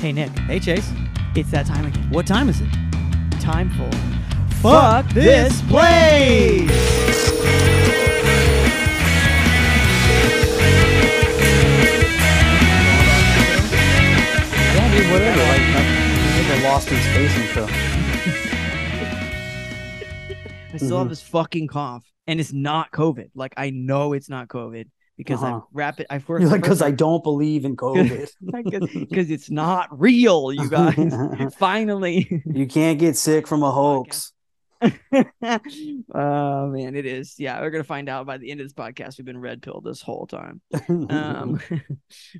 Hey, Nick. Hey, Chase. It's that time again. What time is it? Time for Fuck This Place! Don't do whatever, like, you think I lost in space intro. I still have this fucking cough, and it's not COVID. Like, I know it's not COVID. Because I've worked because I don't believe in COVID. Because it's not real, you guys. Finally. You can't get sick from a hoax. Oh, man, it is. Yeah, we're going to find out by the end of this podcast. We've been red pilled this whole time.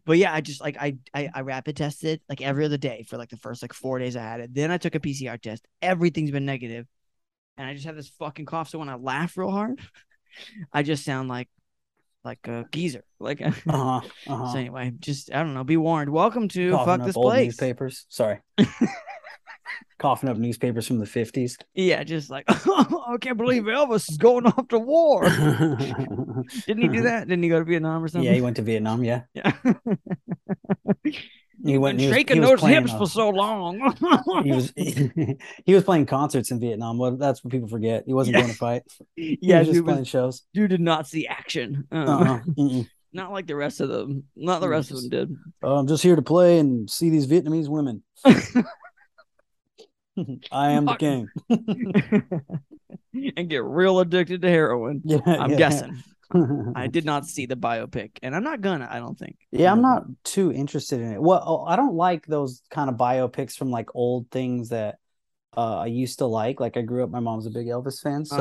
But yeah, I just like I rapid tested like every other day for like the first 4 days I had it. Then I took a PCR test. Everything's been negative. And I just have this fucking cough. So when I laugh real hard, I just sound like a geezer, like So anyway, just I don't know, be warned. Welcome to coughing Fuck This Place. Newspapers, sorry. Coughing up newspapers from the 50s. Yeah, just like I can't believe Elvis is going off to war. Didn't he do that? Didn't he go to Vietnam or something? Yeah, he went to Vietnam. Yeah. He went shaking those hips for so long. he was playing concerts in Vietnam. Well, that's what people forget. He wasn't going to fight. Yeah, he was just playing shows. Dude did not see action. Not like the rest of them. Not the rest of them did. I'm just here to play and see these Vietnamese women. I am the king. And get real addicted to heroin. Yeah, I'm guessing. I did not see the biopic, and I'm not gonna. I don't think. Yeah, I'm not too interested in it. Well, I don't like those kind of biopics from like old things that I used to like. Like I grew up, my mom's a big Elvis fan, so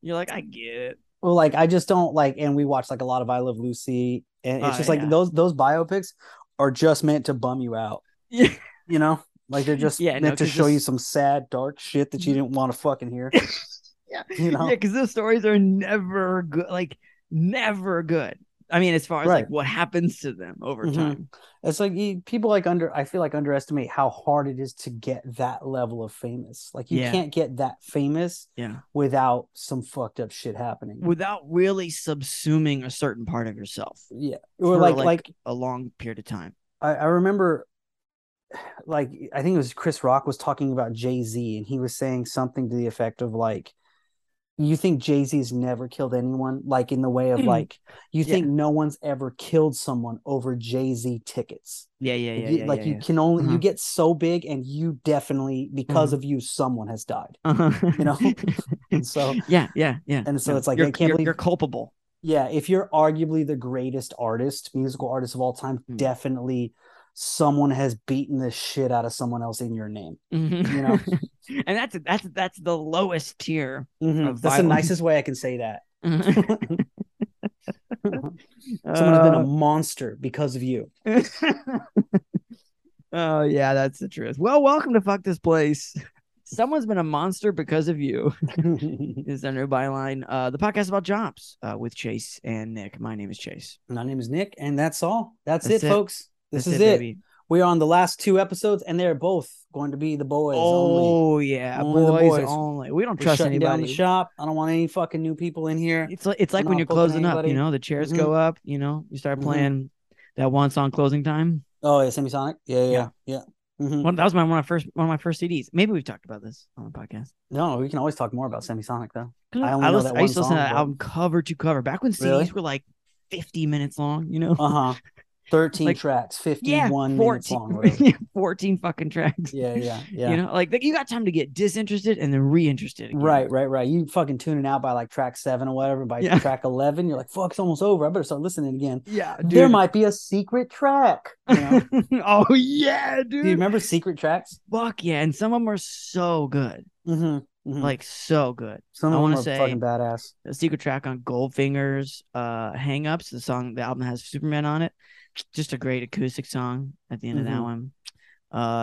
you're like, I get it. Well, like I just don't like, and we watched like a lot of I Love Lucy, and it's just like those biopics are just meant to bum you out. Yeah, you know, like they're just meant to show you some sad, dark shit that you didn't want to fucking hear. Yeah, you know? Yeah, because those stories are never good. Like, never good. I mean, as far as like what happens to them over time, it's like people like I feel like underestimate how hard it is to get that level of famous. Like, you can't get that famous, without some fucked up shit happening, without really subsuming a certain part of yourself. Yeah, or like a long period of time. I remember. Like, I think it was Chris Rock was talking about Jay-Z, and he was saying something to the effect of like, you think Jay-Z's never killed anyone? Like, in the way of like, you think no one's ever killed someone over Jay-Z tickets. You can only you get so big, and you definitely, because of you, someone has died. You know? And so and so it's like I can't believe you're culpable. Yeah, if you're arguably the greatest artist, musical artist of all time, definitely someone has beaten the shit out of someone else in your name, you know. And that's the lowest tier. That's violence. The nicest way I can say that. Someone has been a monster because of you. Oh yeah, that's the truth. Well, welcome to Fuck This Place. Someone's been a monster because of you. This is our new byline. The podcast about jobs with Chase and Nick. My name is Chase. My name is Nick, and that's all. That's it, folks. This is it. We are on the last two episodes, and they're both going to be the boys only. Oh, yeah. Boys only. We don't trust anybody. Down the shop. I don't want any fucking new people in here. It's like when you're closing up, you know, the chairs go up, you know, you start playing that one song, Closing Time. Oh, yeah. Semisonic. Yeah. That was one of my first CDs. Maybe we've talked about this on the podcast. No, we can always talk more about Semisonic, though. I used to listen to that album cover to cover. Back when CDs were like 50 minutes long, you know? 13 like, tracks, 51 minutes long. 14 fucking tracks. Yeah. You know, like you got time to get disinterested and then reinterested again. Right. You fucking tuning out by like track 7 or whatever. By track 11, you're like, fuck, it's almost over. I better start listening again. Yeah, dude. There might be a secret track. You know? Oh, yeah, dude. Do you remember secret tracks? Fuck yeah. And some of them are so good. Like, so good. Some of them are fucking badass. A secret track on Goldfinger's Hang-Ups, the album that has Superman on it. Just a great acoustic song at the end of that one.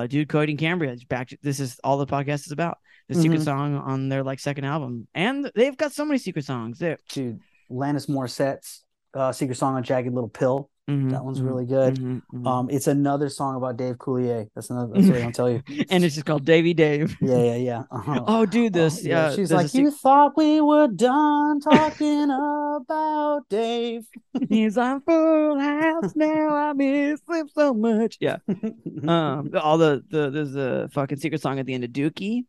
Dude, Cody and Cambria. This is all the podcast is about. The secret song on their like second album. And they've got so many secret songs. Dude, Lannis Morissette's secret song on Jagged Little Pill. Mm-hmm. That one's really good. Mm-hmm. It's another song about Dave Coulier. That's what I'm telling you. And it's just called Davey Dave. Yeah. Uh-huh. Oh, dude, this. Yeah. She's like, you thought we were done talking about Dave. He's on Full House now. I miss him so much. Yeah. All the there's a fucking secret song at the end of Dookie.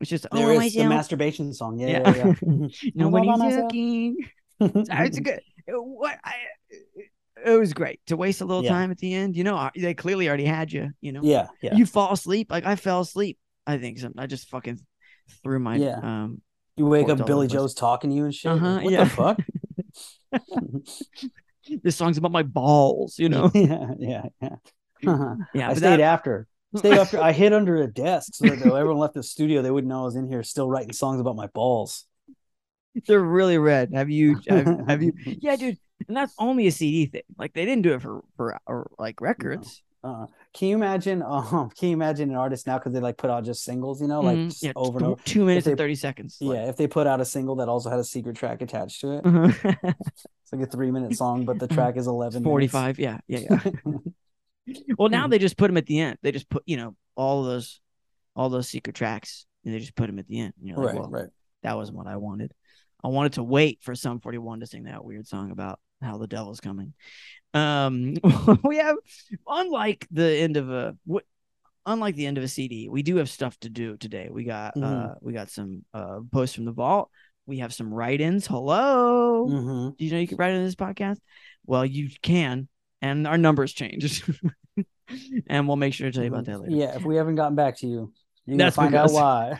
It's just the masturbation song. Yeah. Nobody's looking. It's good. It was great to waste a little time at the end. You know, they clearly already had you, you know? Yeah. You fall asleep. Like I fell asleep. I think I just fucking threw my, you wake up, Billy Joe's talking to you and shit. Uh-huh, what the fuck? This song's about my balls, you know? Yeah. Uh-huh. Yeah. I stayed after I hid under a desk. So that everyone left the studio, they wouldn't know I was in here still writing songs about my balls. They're really red. Have you? Yeah, dude. And that's only a CD thing. Like they didn't do it for like records. No. Can you imagine? Can you imagine an artist now because they like put out just singles? You know, like just over and over. 2 minutes and 30 seconds. Yeah, like. If they put out a single that also had a secret track attached to it, it's like a 3-minute song, but the track is 11. 45. Yeah. Well, now they just put them at the end. They just put all those secret tracks, and they just put them at the end. And you're like, right. That wasn't what I wanted. I wanted to wait for Sum 41 to sing that weird song about how the devil's coming. We have, unlike the end of a CD, we do have stuff to do today. We got we got some posts from the vault. We have some write-ins. Hello, do you know you can write in this podcast? Well, you can, and our numbers changed, and we'll make sure to tell you about that later. Yeah, if we haven't gotten back to you. You're going to find out why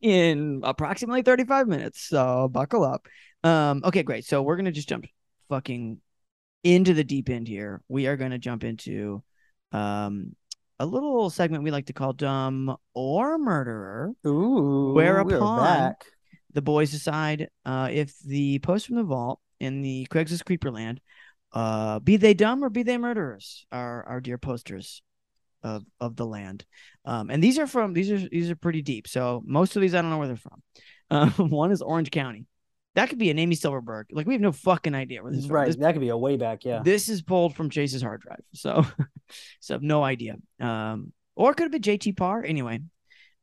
in approximately 35 minutes. So buckle up. Okay, great. So we're going to just jump fucking into the deep end here. We are going to jump into a little segment we like to call Dumb or Murderer. Ooh, whereupon the boys decide if the post from the vault in the Craigslist Creeperland, be they dumb or be they murderers, are our dear posters of the land, and these are pretty deep, so most of these I don't know where they're from. One is Orange County. That could be an Amy Silverberg, like we have no fucking idea where this is from. That could be a way back. This is pulled from Chase's hard drive, so no idea. Or it could have been JT Parr. Anyway,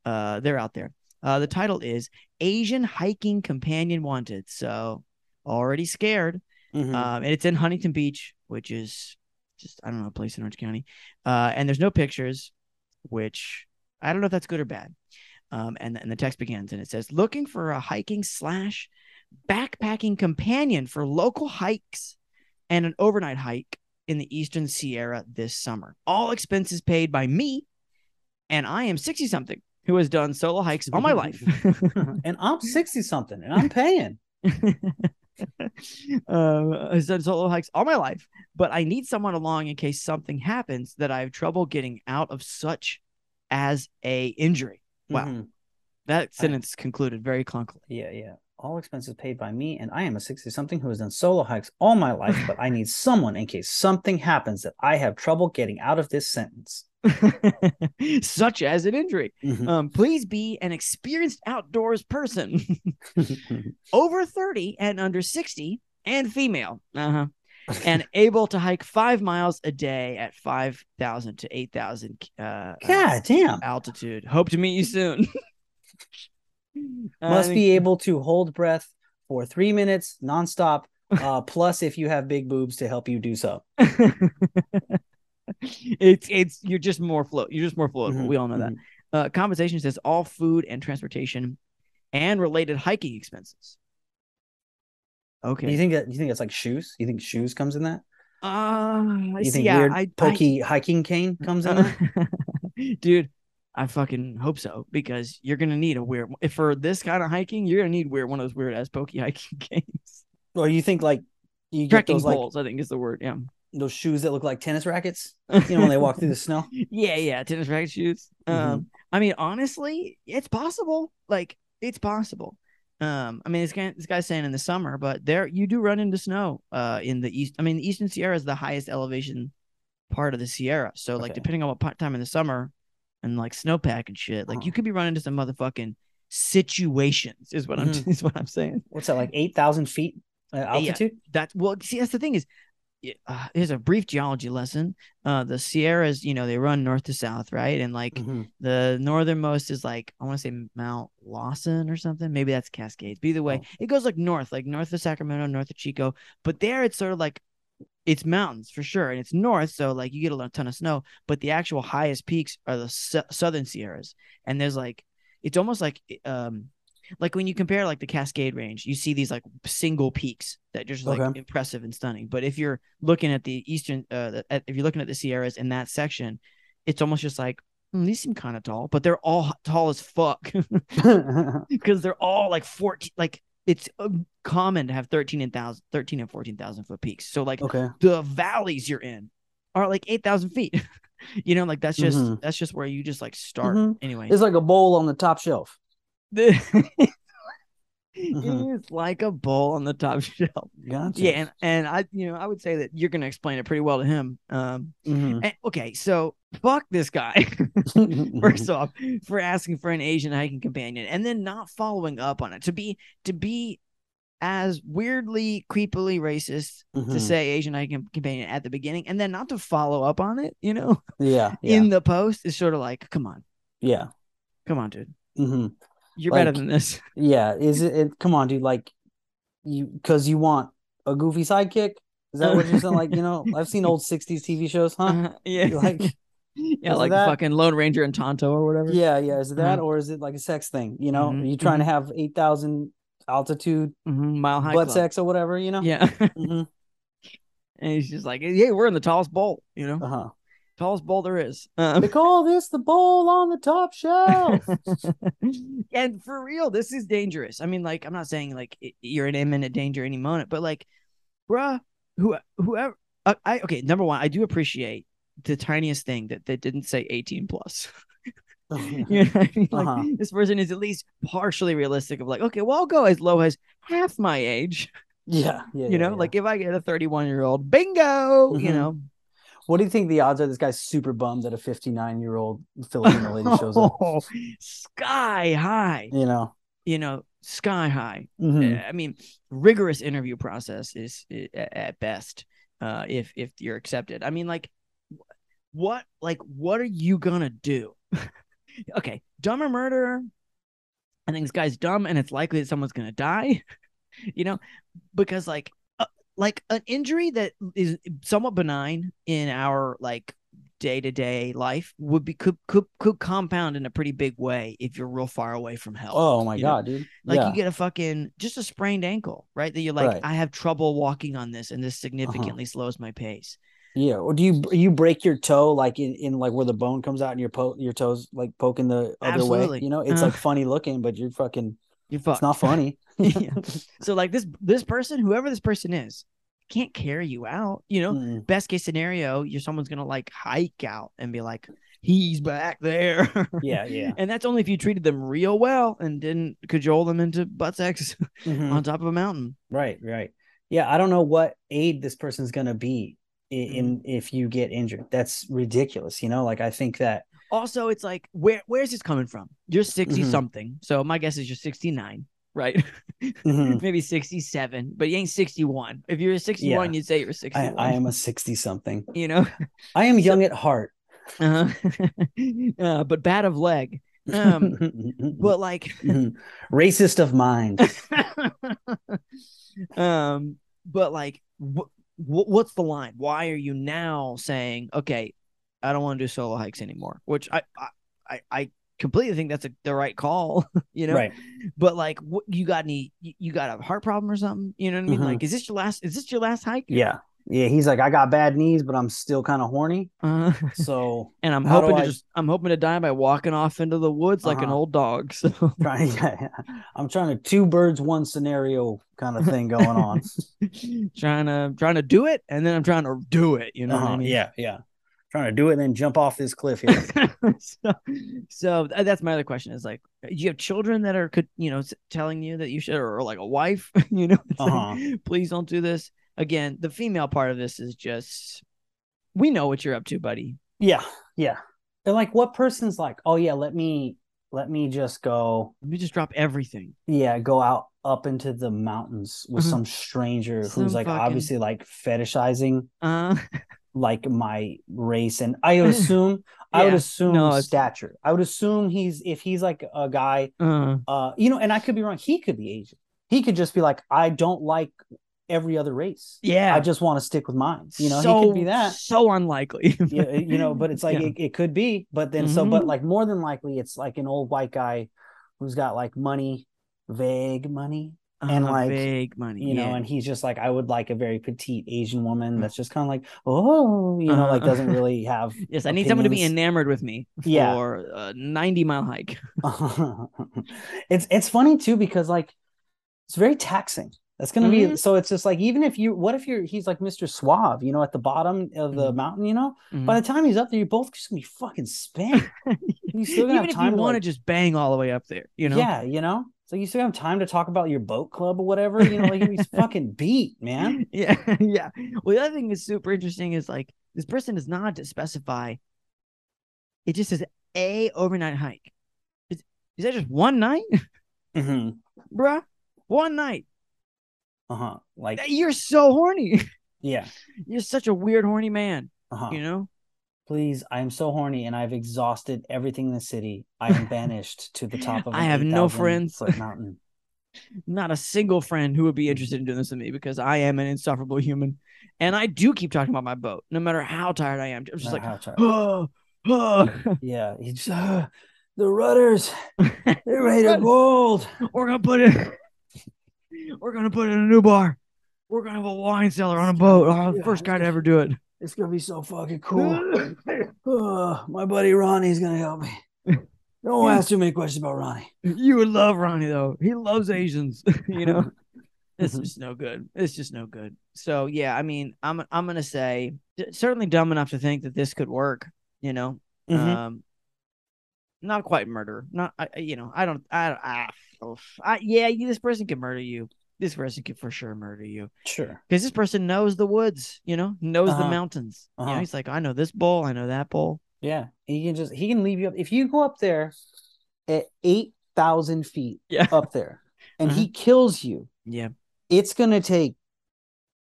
they're out there. The title is Asian Hiking Companion Wanted, so already scared. And it's in Huntington Beach, which is just, I don't know, a place in Orange County. And there's no pictures, which I don't know if that's good or bad. And the text begins, and it says, looking for a hiking/backpacking companion for local hikes and an overnight hike in the Eastern Sierra this summer. All expenses paid by me, and I am 60-something, who has done solo hikes all my life. And I'm 60-something, and I'm paying. I've done solo hikes all my life, but I need someone along in case something happens that I have trouble getting out of, such as a injury. Wow. That sentence concluded very clunkily. Yeah. All expenses paid by me, and I am a 60-something who has done solo hikes all my life, but I need someone in case something happens that I have trouble getting out of this sentence. Such as an injury. Please be an experienced outdoors person, over 30 and under 60, and female, and able to hike 5 miles a day at 5,000 to 8,000 altitude. Hope to meet you soon. Must be able to hold breath for 3 minutes nonstop, plus if you have big boobs to help you do so. It's you're just more float. You're just more floatable. We all know that. Compensation says all food and transportation and related hiking expenses. Okay. You think that's like shoes? You think shoes comes in that? Pokey hiking cane comes in that? Dude, I fucking hope so, because you're gonna need a weird, if for this kind of hiking, you're gonna need weird, one of those weird ass pokey hiking canes. Or you think like you get trekking those poles, like, I think is the word, yeah. Those shoes that look like tennis rackets, you know, when they walk through the snow. Yeah, tennis racket shoes. I mean, honestly, it's possible. Like, it's possible. I mean, this guy's saying in the summer, but there you do run into snow in the east. I mean, the Eastern Sierra is the highest elevation part of the Sierra. So, like, depending on what time in the summer and like snowpack and shit, like you could be running into some motherfucking situations. Is what I'm saying. What's that, like 8,000 feet altitude? That's the thing is. here's a brief geology lesson. The Sierras, you know, they run north to south, right? And like the northernmost is like, I want to say Mount Lawson or something. Maybe that's Cascades. But either way, it goes like north of Sacramento, north of Chico. But there it's sort of like, it's mountains for sure. And it's north. So like you get a ton of snow, but the actual highest peaks are the Southern Sierras. And there's like, it's almost like when you compare like the Cascade Range, you see these like single peaks that just like impressive and stunning. But if you're looking at the eastern, if you're looking at the Sierras in that section, it's almost just like, these seem kind of tall, but they're all tall as fuck because they're all like 14. Like it's common to have 13 and 14,000 foot peaks. So like the valleys you're in are like 8,000 feet. You know, like that's just that's just where you just like start. Anyway, it's like a bowl on the top shelf. It's like a bowl on the top shelf. Gotcha. Yeah, and I, you know, I would say that you're going to explain it pretty well to him. And, okay, so fuck this guy. First off, for asking for an Asian hiking companion and then not following up on it. To be as weirdly, creepily racist to say Asian hiking companion at the beginning and then not to follow up on it, you know? Yeah. In the post is sort of like, come on. Yeah. Come on, dude. You're like, better than this. Yeah. Is it? Come on, dude. Like, because you want a goofy sidekick? Is that what you're saying? Like, you know, I've seen old 60s TV shows, huh? Yeah. Like fucking Lone Ranger and Tonto or whatever. Yeah. Is it that or is it like a sex thing? You know, are you trying to have 8,000 altitude mile high butt club sex or whatever, you know? Yeah. And he's just like, hey, we're in the tallest bowl, you know? Tallest bowl there is. They call this the bowl on the top shelf. And for real, this is dangerous. I mean, like, I'm not saying like you're in imminent danger any moment, but like, bruh, whoever. Okay, number one, I do appreciate the tiniest thing that they didn't say 18 plus. You know what I mean? Like, this person is at least partially realistic of like, okay, well, I'll go as low as half my age. Yeah, you know, like if I get a 31-year-old, bingo, you know. What do you think the odds are this guy's super bummed that a 59-year-old Filipino lady shows up? Sky high. You know, sky high. I mean, rigorous interview process is at best if you're accepted. I mean, like, what are you gonna do? Okay, dumb or murderer. I think this guy's dumb, and it's likely that someone's gonna die. You know, because like an injury that is somewhat benign in our like day-to-day life would be could compound in a pretty big way if you're real far away from help. Oh my god, dude. Like you get a fucking just a sprained ankle, right? That you're like, I have trouble walking on this and this significantly slows my pace. Yeah. Or do you break your toe like in like where the bone comes out and your toes like poking the other way? You know, it's like funny looking, but you're fucking fucked. It's not funny. Yeah. So like this person, whoever this person is, can't carry you out. You know, best case scenario, someone's gonna like hike out and be like, he's back there. Yeah. And that's only if you treated them real well and didn't cajole them into butt sex on top of a mountain. Right. Yeah, I don't know what aid this person's gonna be in if you get injured. That's ridiculous. You know, like I think that. Also, it's like, where's this coming from? You're 60-something, so my guess is you're 69, right? Maybe 67, but you ain't 61. If you're 61, you'd say you're 61. I am a 60-something. You know? I am young at heart. But bad of leg. But like... Racist of mind. But like, what's the line? Why are you now saying, okay... I don't want to do solo hikes anymore, which I completely think that's the right call, you know? Right. But like, what, you got a heart problem or something? You know what I mean? Like, is this your last hike? Yeah. Yeah. He's like, I got bad knees, but I'm still kind of horny. So, and I'm hoping to die by walking off into the woods like an old dog. So I'm trying to two birds, one scenario kind of thing going on. trying to do it. And then I'm trying to do it, you know what I mean? Yeah. Trying to do it and then jump off this cliff here. so that's my other question is like, do you have children that are, you know, telling you that you should, or like a wife, you know, like, please don't do this again. The female part of this is just, we know what you're up to, buddy. Yeah. They're like, what person's like, oh yeah, let me just go. Let me just drop everything. Yeah. Go out up into the mountains with some stranger who's like fucking... obviously like fetishizing like my race, and I would assume stature. I would assume if he's like a guy, you know, and I could be wrong. He could be Asian. He could just be like, I don't like every other race. Yeah, I just want to stick with mine. You know, so, he could be that. So unlikely. Yeah, you know, but it's like it could be. But then but like more than likely, it's like an old white guy who's got like money, vague money. And like vague money, you know, and he's just like, I would like a very petite Asian woman that's just kind of like, oh, you know, like doesn't really have. Yes, I need someone to be enamored with me for a 90-mile hike. It's funny too, because like it's very taxing. That's gonna be so. It's just like, even if you, what if he's like Mr. Suave, you know, at the bottom of the mountain, you know. By the time he's up there, you're both just gonna be fucking spanked. You still gonna have time if you want to like, just bang all the way up there, you know. Yeah, you know. So you still have time to talk about your boat club or whatever, you know, like he's fucking beat, man. Yeah, yeah. Well, the other thing that's super interesting is like this person does not specify. It just says a overnight hike. Is that just one night, bruh? One night. Like you're so horny. Yeah, you're such a weird horny man. You know. Please, I'm so horny and I've exhausted everything in the city. I am banished to the top of an 8,000 foot mountain. I have no friends. Not a single friend who would be interested in doing this with me, because I am an insufferable human. And I do keep talking about my boat, no matter how tired I am. I'm just yeah, he's just, the rudders, they're ready to gold. We're gonna put it in a new bar. We're gonna have a wine cellar on a boat. I'm the first guy to ever do it. It's going to be so fucking cool. My buddy Ronnie's going to help me. Don't ask too many questions about Ronnie. You would love Ronnie, though. He loves Asians, you know? It's just no good. It's just no good. So, yeah, I mean, I'm going to say certainly dumb enough to think that this could work, you know? Not quite murder. Not, you know, this person could murder you. This person could for sure murder you. Sure. Because this person knows the woods, you know, knows the mountains. You know, he's like, I know this bowl. I know that bowl. Yeah. He can leave you up. If you go up there at 8,000 feet up there and he kills you. Yeah. It's going to take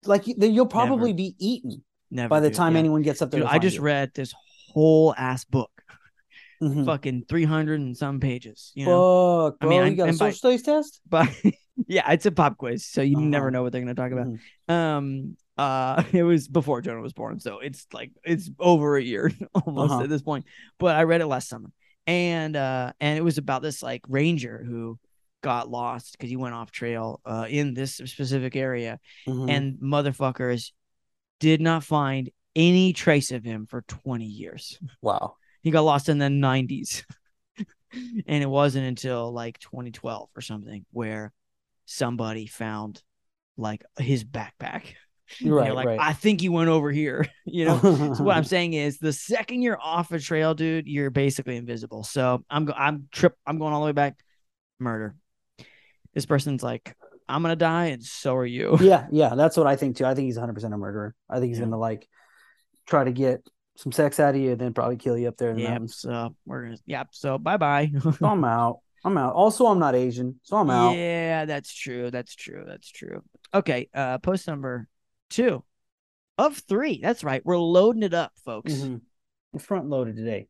like, you'll probably be eaten by the time anyone gets up there. Dude, I just read this whole ass book. Fucking 300 and some pages. You know, fuck, bro, I mean, you got a social studies test? But yeah, it's a pop quiz, so you never know what they're gonna talk about. It was before Jonah was born, so it's like it's over a year almost at this point. But I read it last summer, and it was about this like ranger who got lost because he went off trail in this specific area, and motherfuckers did not find any trace of him for 20 years. Wow. He got lost in the 90s, and it wasn't until like 2012 or something where somebody found like his backpack. Right, like, I think he went over here. You know, so what I'm saying is, the second you're off a trail, dude, you're basically invisible. So I'm going all the way back. Murder. This person's like, I'm gonna die, and so are you. Yeah, yeah, that's what I think too. I think he's 100% a murderer. I think he's gonna like try to get some sex out of you, and then probably kill you up there in the mountains. So we're gonna, so bye-bye. I'm out. I'm out. Also, I'm not Asian, so I'm out. Yeah, that's true. That's true. That's true. Okay, post number 2 of 3. That's right. We're loading it up, folks. We're front-loaded today.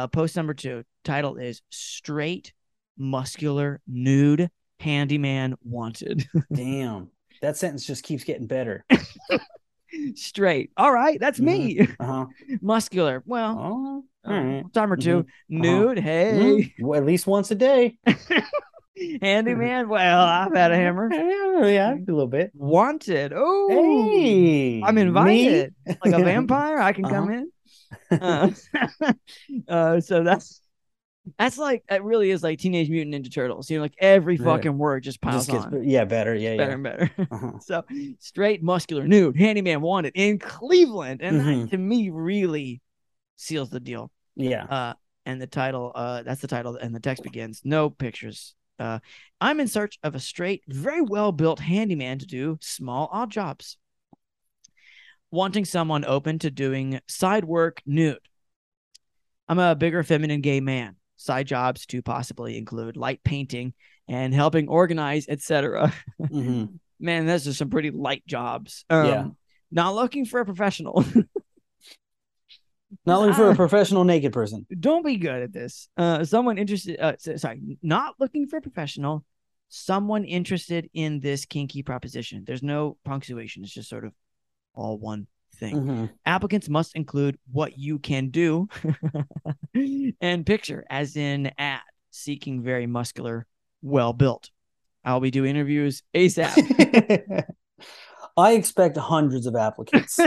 Post number 2. Title is Straight, Muscular, Nude, Handyman Wanted. Damn. That sentence just keeps getting better. Straight. All right, that's me. Muscular. Well, time or 2. Nude. Hey, well, at least once a day. Handyman. Well, I've had a hammer. Yeah, a little bit. Wanted. Oh, hey, I'm invited. Me? Like a vampire, I can come in. So that's like, it really is like Teenage Mutant Ninja Turtles. You know, like every fucking word just piles on. Yeah, better. Yeah, better and better. So straight, muscular, nude, handyman wanted in Cleveland. And that to me really seals the deal. Yeah. And the title, that's the title. And the text begins, no pictures. I'm in search of a straight, very well-built handyman to do small odd jobs. Wanting someone open to doing side work nude. I'm a bigger feminine gay man. Side jobs to possibly include light painting and helping organize, etc. Mm-hmm. Man, those are some pretty light jobs. Yeah. Not looking for a professional. Not looking for a professional naked person. Don't be good at this. Someone interested. Not looking for a professional. Someone interested in this kinky proposition. There's no punctuation. It's just sort of all one thing. Mm-hmm. Applicants must include what you can do and picture, as in ad, seeking very muscular, well-built. I'll be doing interviews ASAP. I expect hundreds of applicants.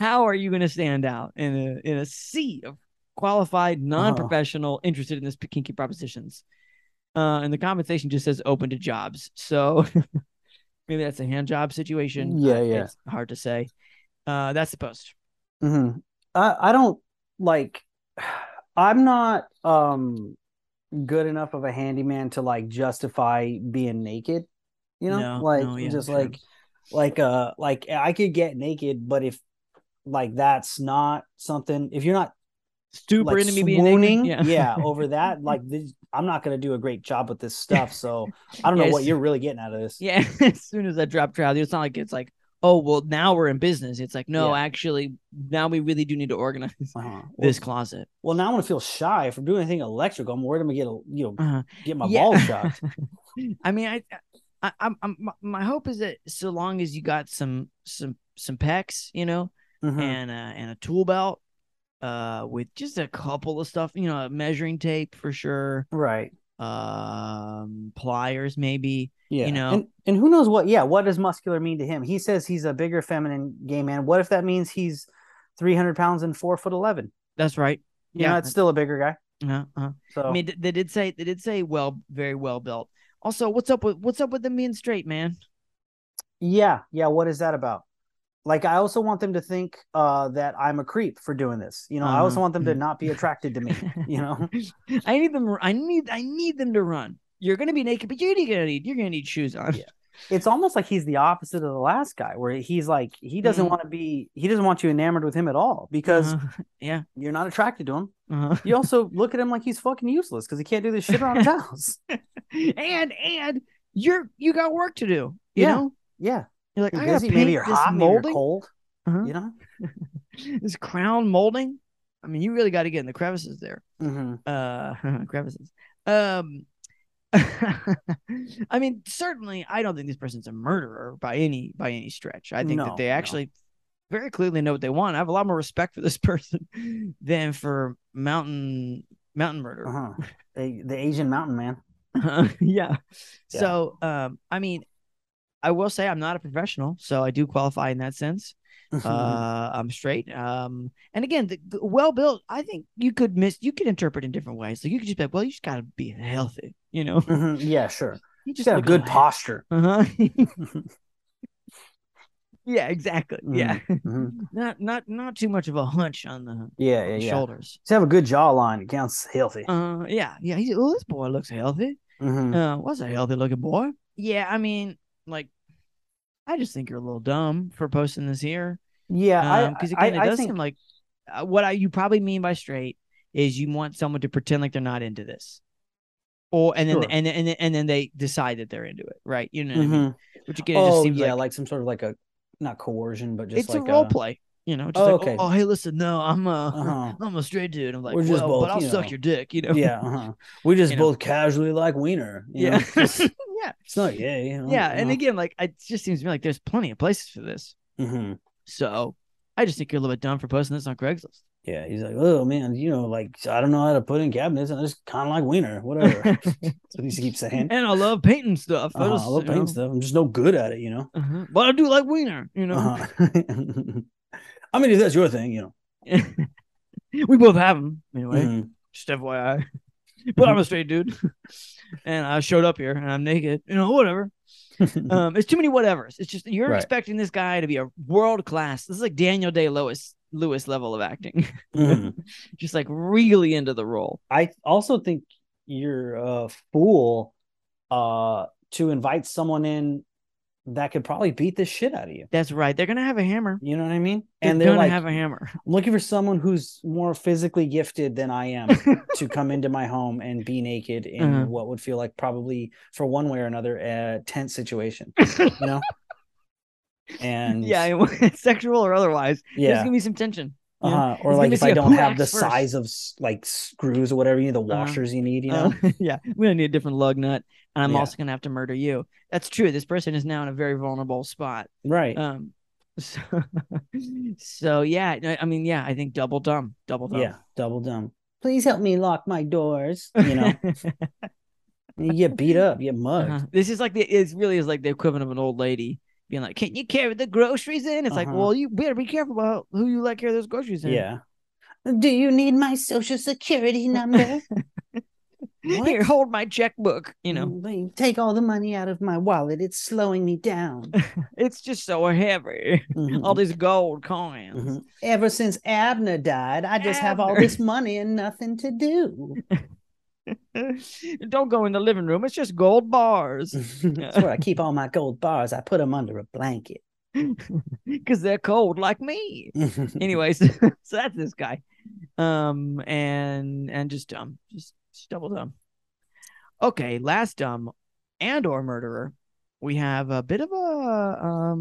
How are you going to stand out in a sea of qualified, non-professional, interested in this kinky propositions? And the compensation just says open to jobs. So maybe that's a hand job situation. Yeah. It's hard to say. That's the post. Mm-hmm. I'm not good enough of a handyman to like justify being naked. You know, I could get naked, but if that's not something, if you're not super into me being naked, over that, I'm not going to do a great job with this stuff. So I don't know what you're really getting out of this. Yeah. As soon as I drop trousers, it's not like it's like, oh, well, now we're in business. It's like, no, actually, now we really do need to organize this closet. Well, now I want to feel shy from doing anything electrical. I'm worried I'm going to get my balls shocked. I mean, my hope is that so long as you got some pecs, and a tool belt, with just a couple of stuff, a measuring tape for sure, right? Pliers maybe, and who knows what? Yeah, what does muscular mean to him? He says he's a bigger, feminine gay man. What if that means he's 300 pounds and 4'11"? That's right. It's still a bigger guy. So I mean, they did say very well built. Also, what's up with them being straight, man? Yeah. What is that about? Like, I also want them to think that I'm a creep for doing this. I also want them to not be attracted to me. I need them to run. You're going to be naked, but you're going to need shoes on. Yeah. It's almost like he's the opposite of the last guy, where he's like he doesn't want you enamored with him at all because you're not attracted to him. You also look at him like he's fucking useless because he can't do this shit around his house, and you got work to do. You're like, I gotta paint this molding. Cold, this crown molding. I mean, you really got to get in the crevices there. Crevices. I mean, certainly, I don't think this person's a murderer by any stretch. I think that they actually very clearly know what they want. I have a lot more respect for this person than for mountain murder. The Asian mountain man. So, I mean, I will say I'm not a professional, so I do qualify in that sense. I'm straight. And again, the well-built, I think you could interpret in different ways. So you could just be like, well, you just got to be healthy, Yeah, sure. You just got a good posture. Yeah, exactly. Yeah. Not too much of a hunch on the shoulders. Just have a good jawline. It counts healthy. Yeah. This boy looks healthy. What's a healthy looking boy? Yeah, I mean, like, I just think you're a little dumb for posting this here. Yeah, because again, it does seem like you probably mean by straight is you want someone to pretend like they're not into this, and then they decide that they're into it, right? You know what I mean? Which again, it just seems like some sort of like a not coercion, but just it's like a role play. Hey, listen, no, I'm a straight dude. I'm like, but I'll suck your dick, We just both casually like wiener. Yeah. It's not gay. And again, it just seems to me like there's plenty of places for this. So I just think you're a little bit dumb for posting this on Craigslist. Yeah. He's like, oh man, I don't know how to put in cabinets. I just kind of like wiener, whatever. That's what he keeps saying. And I love painting stuff. I love painting stuff. I'm just no good at it, But I do like wiener, I mean, if that's your thing, We both have them, anyway. Just FYI. But I'm a straight dude, and I showed up here, and I'm naked. Whatever. It's too many whatevers. It's just you're expecting this guy to be a world class. This is like Daniel Day-Lewis level of acting. Just like really into the role. I also think you're a fool to invite someone in that could probably beat the shit out of you. That's right. They're going to have a hammer. You know what I mean? They're going to have a hammer. I'm looking for someone who's more physically gifted than I am to come into my home and be naked in what would feel like probably, for one way or another, a tense situation. You know? And yeah, sexual or otherwise. Yeah. There's going to be some tension. Yeah. Or it's like if I don't have the size of like screws or whatever, you need the washers you need, you know? Yeah, I'm going to need a different lug nut, and I'm also going to have to murder you. That's true. This person is now in a very vulnerable spot. Right. So yeah, I mean, yeah, I think double dumb. Yeah, double dumb. Please help me lock my doors, you know? You get beat up, you get mugged. This is like, it really is like the equivalent of an old lady being like, can you carry the groceries in? It's like, well, you better be careful about who you let carry those groceries in. Yeah. Do you need my social security number? Here, hold my checkbook. You know, take all the money out of my wallet. It's slowing me down. It's just so heavy. All these gold coins. Ever since Abner died, I just have all this money and nothing to do. Don't go in the living room. It's just gold bars. That's where I keep all my gold bars. I put them under a blanket because they're cold like me. Anyways, so that's this guy, and just dumb, just double dumb. Okay, last dumb and or murderer. We have a bit of a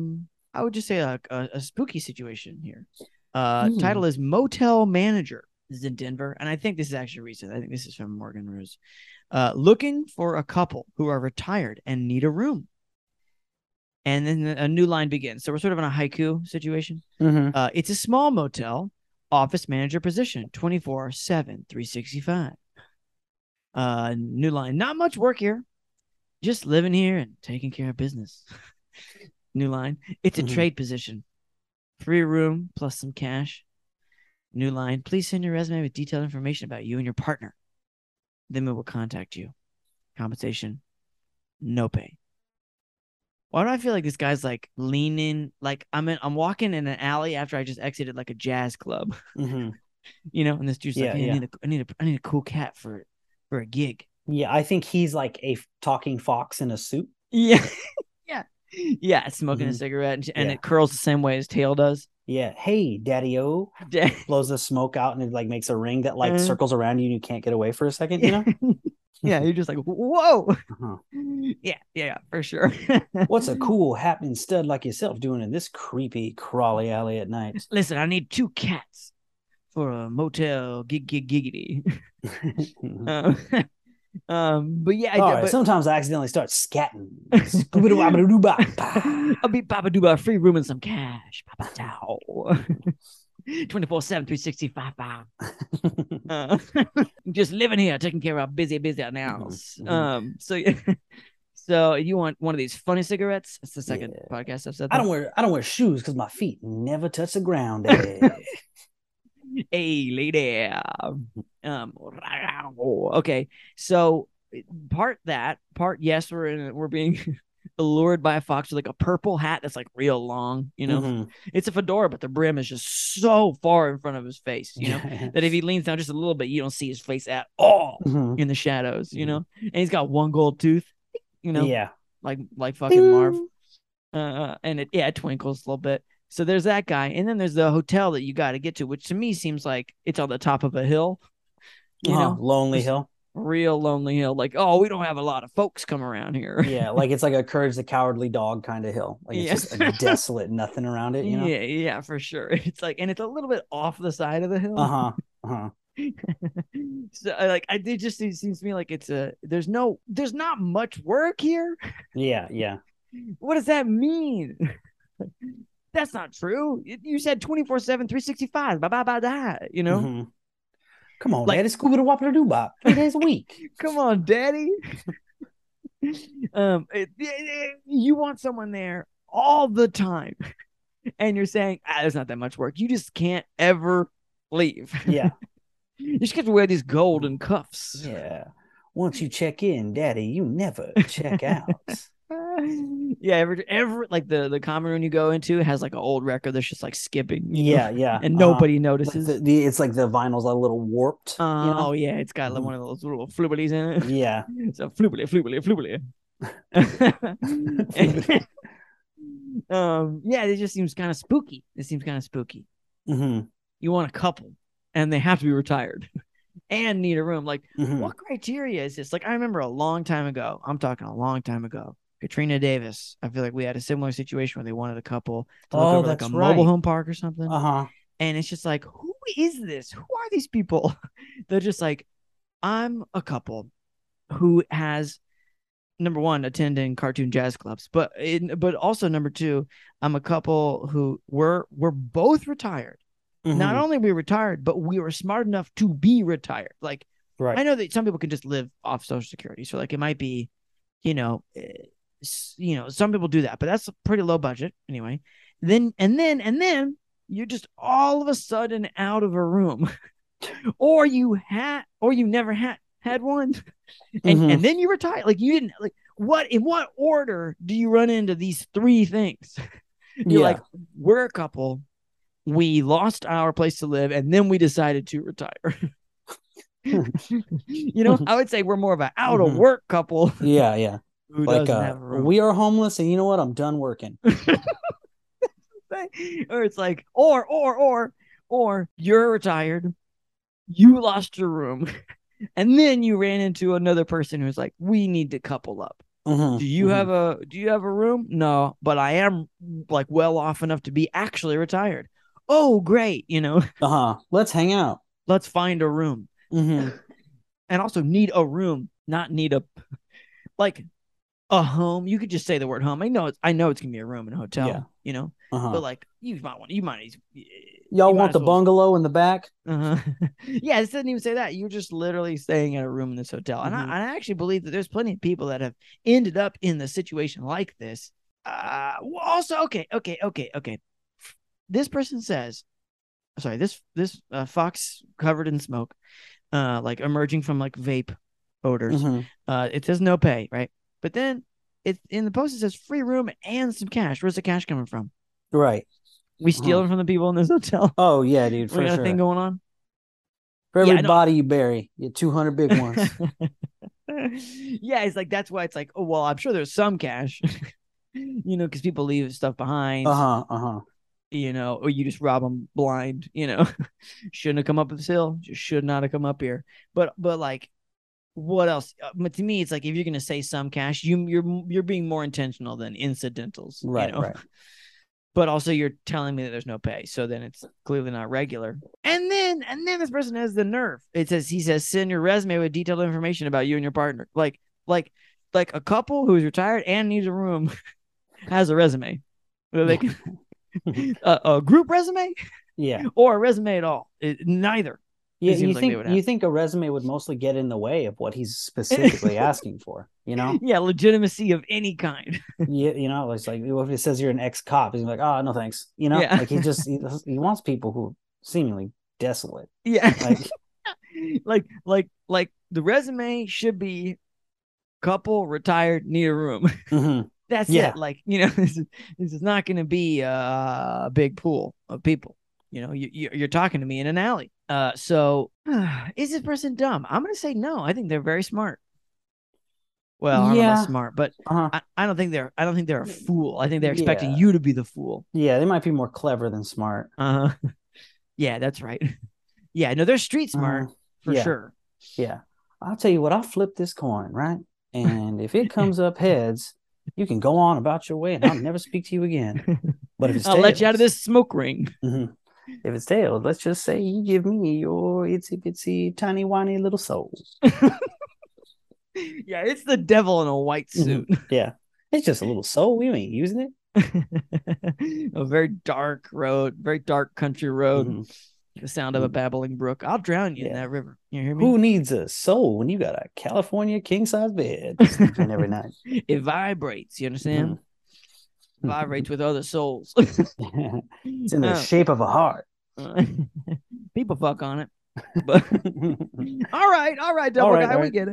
I would just say a spooky situation here. Title is Motel Manager. This is in Denver, and I think this is actually recent. I think this is from Morgan Ruse. Looking for a couple who are retired and need a room. And then a new line begins. So we're sort of in a haiku situation. It's a small motel, office manager position, 24/7, 365. New line, not much work here. Just living here and taking care of business. New line, it's a trade position. Free room plus some cash. New line, please send your resume with detailed information about you and your partner. Then we will contact you. Compensation, no pay. Why do I feel like this guy's like leaning, like I'm walking in an alley after I just exited like a jazz club, you know, and this dude's like, hey, I need a cool cat for a gig. Yeah, I think he's like a talking fox in a suit. Yeah, yeah, smoking a cigarette, and it curls the same way his tail does. Yeah. Hey, Daddy-O. Blows the smoke out, and it like makes a ring that like circles around you and you can't get away for a second, you know? Yeah, you're just like, whoa. Yeah, for sure. What's a cool happening stud like yourself doing in this creepy crawly alley at night? Listen, I need two cats for a motel giggity. But yeah, right. Sometimes I accidentally start scatting. I'll be Papa Duba, free room and some cash. Papa Tao. 24/7, 365. Just living here, taking care of busy out now. So you want one of these funny cigarettes? It's the second podcast I've said. I don't wear shoes because my feet never touch the ground. Hey, lady. Okay, so part yes, we're being allured by a fox with like a purple hat that's like real long, you know. It's a fedora, but the brim is just so far in front of his face, you know, that if he leans down just a little bit, you don't see his face at all in the shadows, you know. And he's got one gold tooth, you know, like fucking Marv, and it twinkles a little bit. So there's that guy, and then there's the hotel that you got to get to, which to me seems like it's on the top of a hill, you know, lonely hill, real lonely hill. Like, oh, we don't have a lot of folks come around here. Yeah, like it's like a Courage the Cowardly Dog kind of hill. Like it's just a desolate, nothing around it. You know? Yeah, for sure. It's like, and it's a little bit off the side of the hill. So like, it seems to me like it's there's not much work here. Yeah. What does that mean? That's not true. You said 24/7, 365. Bye, you know? Come on, like, Daddy. Scooby Doo 3 days a week. Come on, Daddy. You want someone there all the time. And you're saying, there's not that much work. You just can't ever leave. Yeah. You just have to wear these golden cuffs. Yeah. Once you check in, Daddy, you never check out. Yeah, every like the common room you go into has like an old record that's just like skipping. Yeah, and nobody notices. Like it's like the vinyl's a little warped. You know? Oh yeah, it's got like one of those little flubberlies in it. Yeah, it's a flubberly. Yeah, it just seems kind of spooky. Mm-hmm. You want a couple, and they have to be retired and need a room. Like, what criteria is this? Like, I remember a long time ago, Katrina Davis, I feel like we had a similar situation where they wanted a couple to look over like a mobile home park or something. And it's just like, who is this? Who are these people? They're just like, I'm a couple who has, number one, attending cartoon jazz clubs, but also number two, I'm a couple who we're both retired. Not only we retired, but we were smart enough to be retired. Like, I know that some people can just live off Social Security, so like it might be, you know, some people do that, but that's a pretty low budget anyway. Then you're just all of a sudden out of a room, or you never had one, and then you retire. Like, you didn't, like, what, in what order do you run into these three things? You're like, we're a couple, we lost our place to live, and then we decided to retire. You know, I would say we're more of an out of work couple. Yeah. Who doesn't have a room. We are homeless, and you know what? I'm done working. Or it's like, or you're retired, you lost your room, and then you ran into another person who's like, we need to couple up. Do you have a room? No, but I am like well off enough to be actually retired. Oh, great. You know, let's hang out. Let's find a room. And also need a room, not need a, like, a home. You could just say the word home. I know it's gonna be a room in a hotel, you know, but like you might. Y'all want the bungalow in the back? Yeah, it doesn't even say that. You're just literally staying at a room in this hotel. And I actually believe that there's plenty of people that have ended up in the situation like this. Also, okay. This person says, sorry, this fox covered in smoke, like emerging from like vape odors. It says no pay, right? But then it in the post it says free room and some cash. Where's the cash coming from? Right. We stealing from the people in this hotel. Oh yeah, dude. We got a thing going on. For every body you bury, you get 200 big ones. Yeah, it's like that's why it's like, oh well, I'm sure there's some cash, you know, because people leave stuff behind. You know, or you just rob them blind. You know, shouldn't have come up this hill. Just should not have come up here. But like, what else? But to me, it's like if you're gonna say some cash, you're being more intentional than incidentals. Right. You know? Right. But also you're telling me that there's no pay. So then it's clearly not regular. And then this person has the nerve. He says, send your resume with detailed information about you and your partner. Like a couple who is retired and needs a room has a resume. A group resume? Yeah. Or a resume at all. Neither. Yeah, you think a resume would mostly get in the way of what he's specifically asking for, you know? Yeah, legitimacy of any kind. Yeah, you know, it's like if it says you're an ex-cop, he's like, oh, no thanks. You know, like he wants people who are seemingly desolate. Yeah. Like the resume should be couple, retired, need a room. That's it. Like, you know, this is not going to be a big pool of people. You know, you're talking to me in an alley. So is this person dumb? I'm going to say no. I think they're very smart. Well, I don't know about smart, but I don't think they're a fool. I think they're expecting you to be the fool. Yeah, they might be more clever than smart. Yeah, that's right. Yeah, no, they're street smart for sure. Yeah, I'll tell you what. I'll flip this coin, right? And if it comes up heads, you can go on about your way, and I'll never speak to you again. But if it's I'll let you out of this smoke ring. If it's tailed, let's just say you give me your itsy bitsy tiny whiny little soul. Yeah, it's the devil in a white suit. Yeah, it's just a little soul. We ain't using it. A very dark road, very dark country road. The sound of a babbling brook. I'll drown you in that river. You hear me? Who needs a soul when you got a California king size bed sleeping every night? It vibrates. You understand? Vibrates with other souls. It's in the shape of a heart. People fuck on it, but all right double guy, right. We get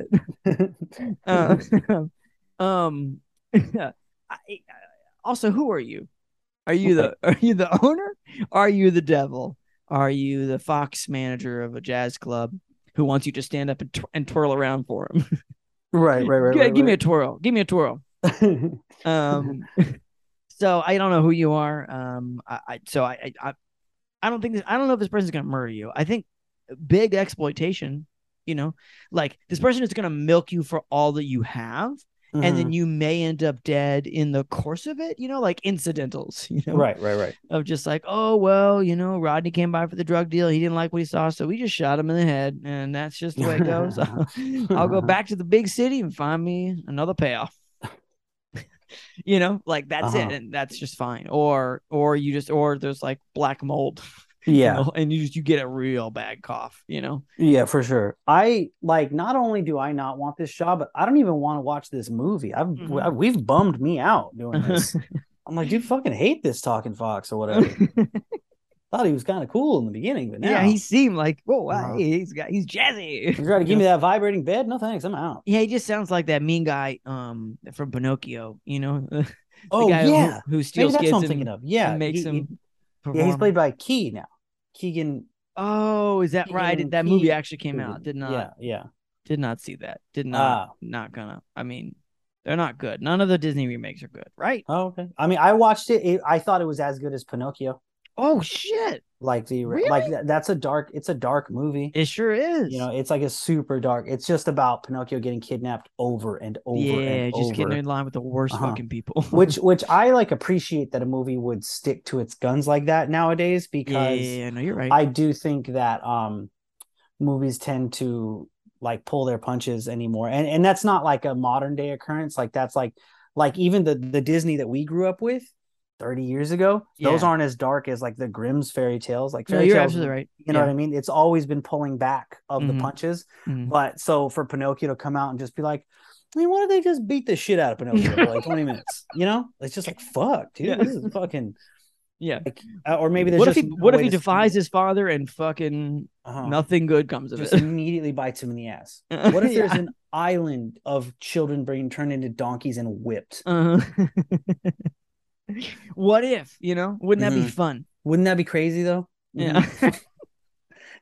it. Also, who are you? Are you the owner? Are you the devil? Are you the fox manager of a jazz club who wants you to stand up and twirl around for him? Right. Give me a twirl. So I don't know who you are. I don't think this, I don't know if this person's going to murder you. I think big exploitation, you know, like this person is going to milk you for all that you have. Mm-hmm. And then you may end up dead in the course of it, you know, like incidentals, you know, right. Of just like, oh, well, you know, Rodney came by for the drug deal. He didn't like what he saw. So we just shot him in the head. And that's just the way it goes. I'll go back to the big city and find me another payoff. You know, like that's it. And that's just fine. Or there's like black mold. Yeah. You know, and you get a real bad cough, you know? Yeah, for sure. I like, not only do I not want this job, but I don't even want to watch this movie. We've bummed me out doing this. I'm like, dude, fucking hate this talking fox or whatever. Thought he was kind of cool in the beginning, but now he seemed like, whoa, wow, he's jazzy. You trying to give me that vibrating bed? No thanks, I'm out. Yeah, he just sounds like that mean guy from Pinocchio, you know? Who steals kids and makes him. Yeah, he's played by Key now. Keegan. Oh, is that Keegan right? That movie actually came out. Did not. Yeah. Did not see that. Did not. Not gonna. I mean, they're not good. None of the Disney remakes are good, right? Oh, okay. I mean, I watched it. I thought it was as good as Pinocchio. Oh shit! Like the really? Like that's a dark. It's a dark movie. It sure is. You know, it's like a super dark. It's just about Pinocchio getting kidnapped over and over. Yeah, and just over. Getting in line with the worst fucking people. Which I like appreciate that a movie would stick to its guns like that nowadays because no, you're right. I do think that movies tend to like pull their punches anymore, and that's not like a modern day occurrence. Like that's like even the Disney that we grew up with. 30 years ago, those aren't as dark as like the Grimm's fairy tales. Like fairy tales, absolutely right. You know what I mean? It's always been pulling back of the punches. Mm-hmm. But so for Pinocchio to come out and just be like, I mean, why don't they just beat the shit out of Pinocchio for like 20 minutes? You know, it's just like fuck, dude. Yeah. This is fucking Like, or maybe there's what if he defies his father and fucking nothing good comes of it? Just immediately bites him in the ass. What if there's an island of children being turned into donkeys and whipped? What if, you know, wouldn't that be fun? Wouldn't that be crazy though? Yeah.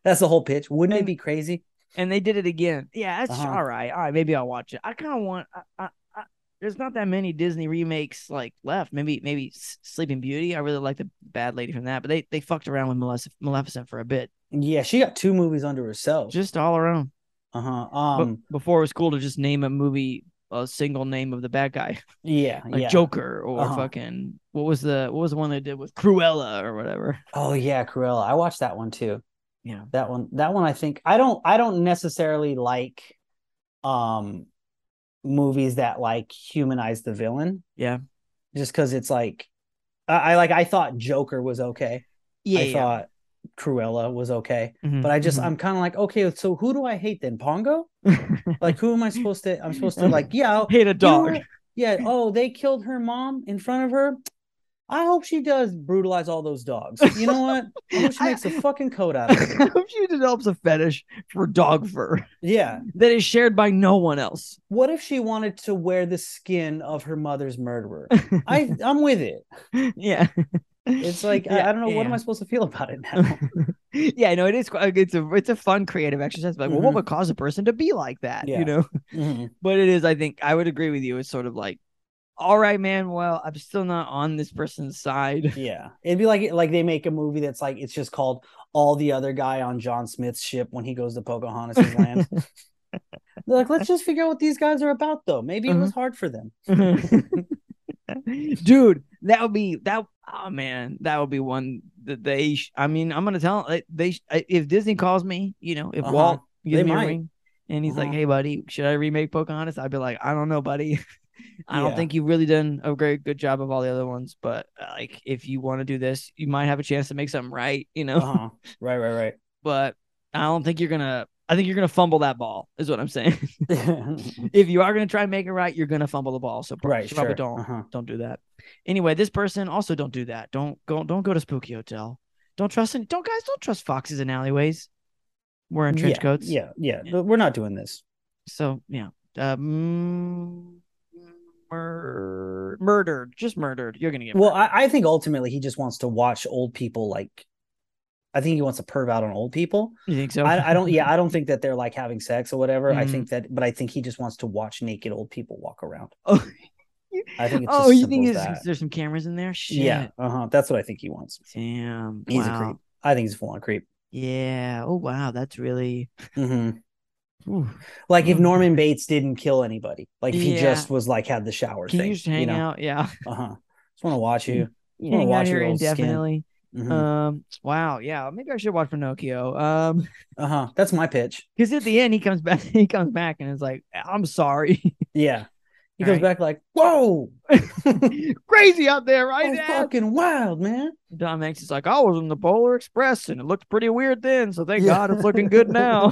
That's the whole pitch. Wouldn't it be crazy? And they did it again. Yeah, that's all right. Maybe I'll watch it. I kind of want. There's not that many Disney remakes like left. Maybe Sleeping Beauty. I really like the bad lady from that, but they fucked around with Maleficent for a bit. Yeah, she got two movies under herself, just all around. Before it was cool to just name a movie. A single name of the bad guy, Joker or fucking what was the one they did with Cruella or whatever? Oh yeah, Cruella. I watched that one too. Yeah, that one. I think I don't necessarily like movies that like humanize the villain. Yeah, just because it's like I thought Joker was okay. Yeah, I thought Cruella was okay, but I'm kind of like, okay, so who do I hate then? Pongo? Like, who am I supposed to? I'm supposed to like, hate a dog. Oh, they killed her mom in front of her. I hope she does brutalize all those dogs. You know what? I hope she makes a fucking coat out of it. I hope she develops a fetish for dog fur. Yeah, that is shared by no one else. What if she wanted to wear the skin of her mother's murderer? I'm with it. Yeah. It's like I don't know what am I supposed to feel about it now. It is. It's a fun creative exercise. Like, well, what would cause a person to be like that? Yeah. You know, but it is. I think I would agree with you. It's sort of like, all right, man. Well, I'm still not on this person's side. Yeah, it'd be like they make a movie that's like it's just called All the Other Guy on John Smith's Ship when he goes to Pocahontas' land. They're like, let's just figure out what these guys are about, though. Maybe it was hard for them. Dude, that would be that. Oh man, that would be one that they. I mean, I'm gonna tell they. If Disney calls me, you know, if Walt gives me a ring, and he's like, "Hey, buddy, should I remake Pocahontas?" I'd be like, "I don't know, buddy. I don't think you've really done a good job of all the other ones, but like, if you want to do this, you might have a chance to make something right, you know." Right. But I don't think you're gonna. I think you're gonna fumble that ball, is what I'm saying. If you are gonna try and make it right, you're gonna fumble the ball. So probably don't do that. Anyway, this person also don't do that. Don't go to Spooky Hotel. Don't trust foxes in alleyways. Wearing trench coats. Yeah. But we're not doing this. So yeah, murdered, just murdered. You're gonna get murdered. Well, I think ultimately he just wants to watch old people like. I think he wants to perv out on old people. You think so? I don't think that they're like having sex or whatever. I think he just wants to watch naked old people walk around. Oh, I think it's you think there's some cameras in there? Shit. Yeah. That's what I think he wants. Damn. He's a creep. I think he's a full-on creep. Yeah. Oh, wow. That's really... Mm-hmm. Like if Norman Bates didn't kill anybody, like if he just was like had the shower thing, you just hang out, just want to watch you. You hang watch out here indefinitely. Mm-hmm. Wow. Yeah. Maybe I should watch Pinocchio. That's my pitch. Because at the end he comes back, and it's like, I'm sorry. Yeah. He goes back like, whoa, crazy out there, right? Fucking wild, man. Tom Hanks is like, I was on the Polar Express, and it looked pretty weird then, so thank God it's looking good now.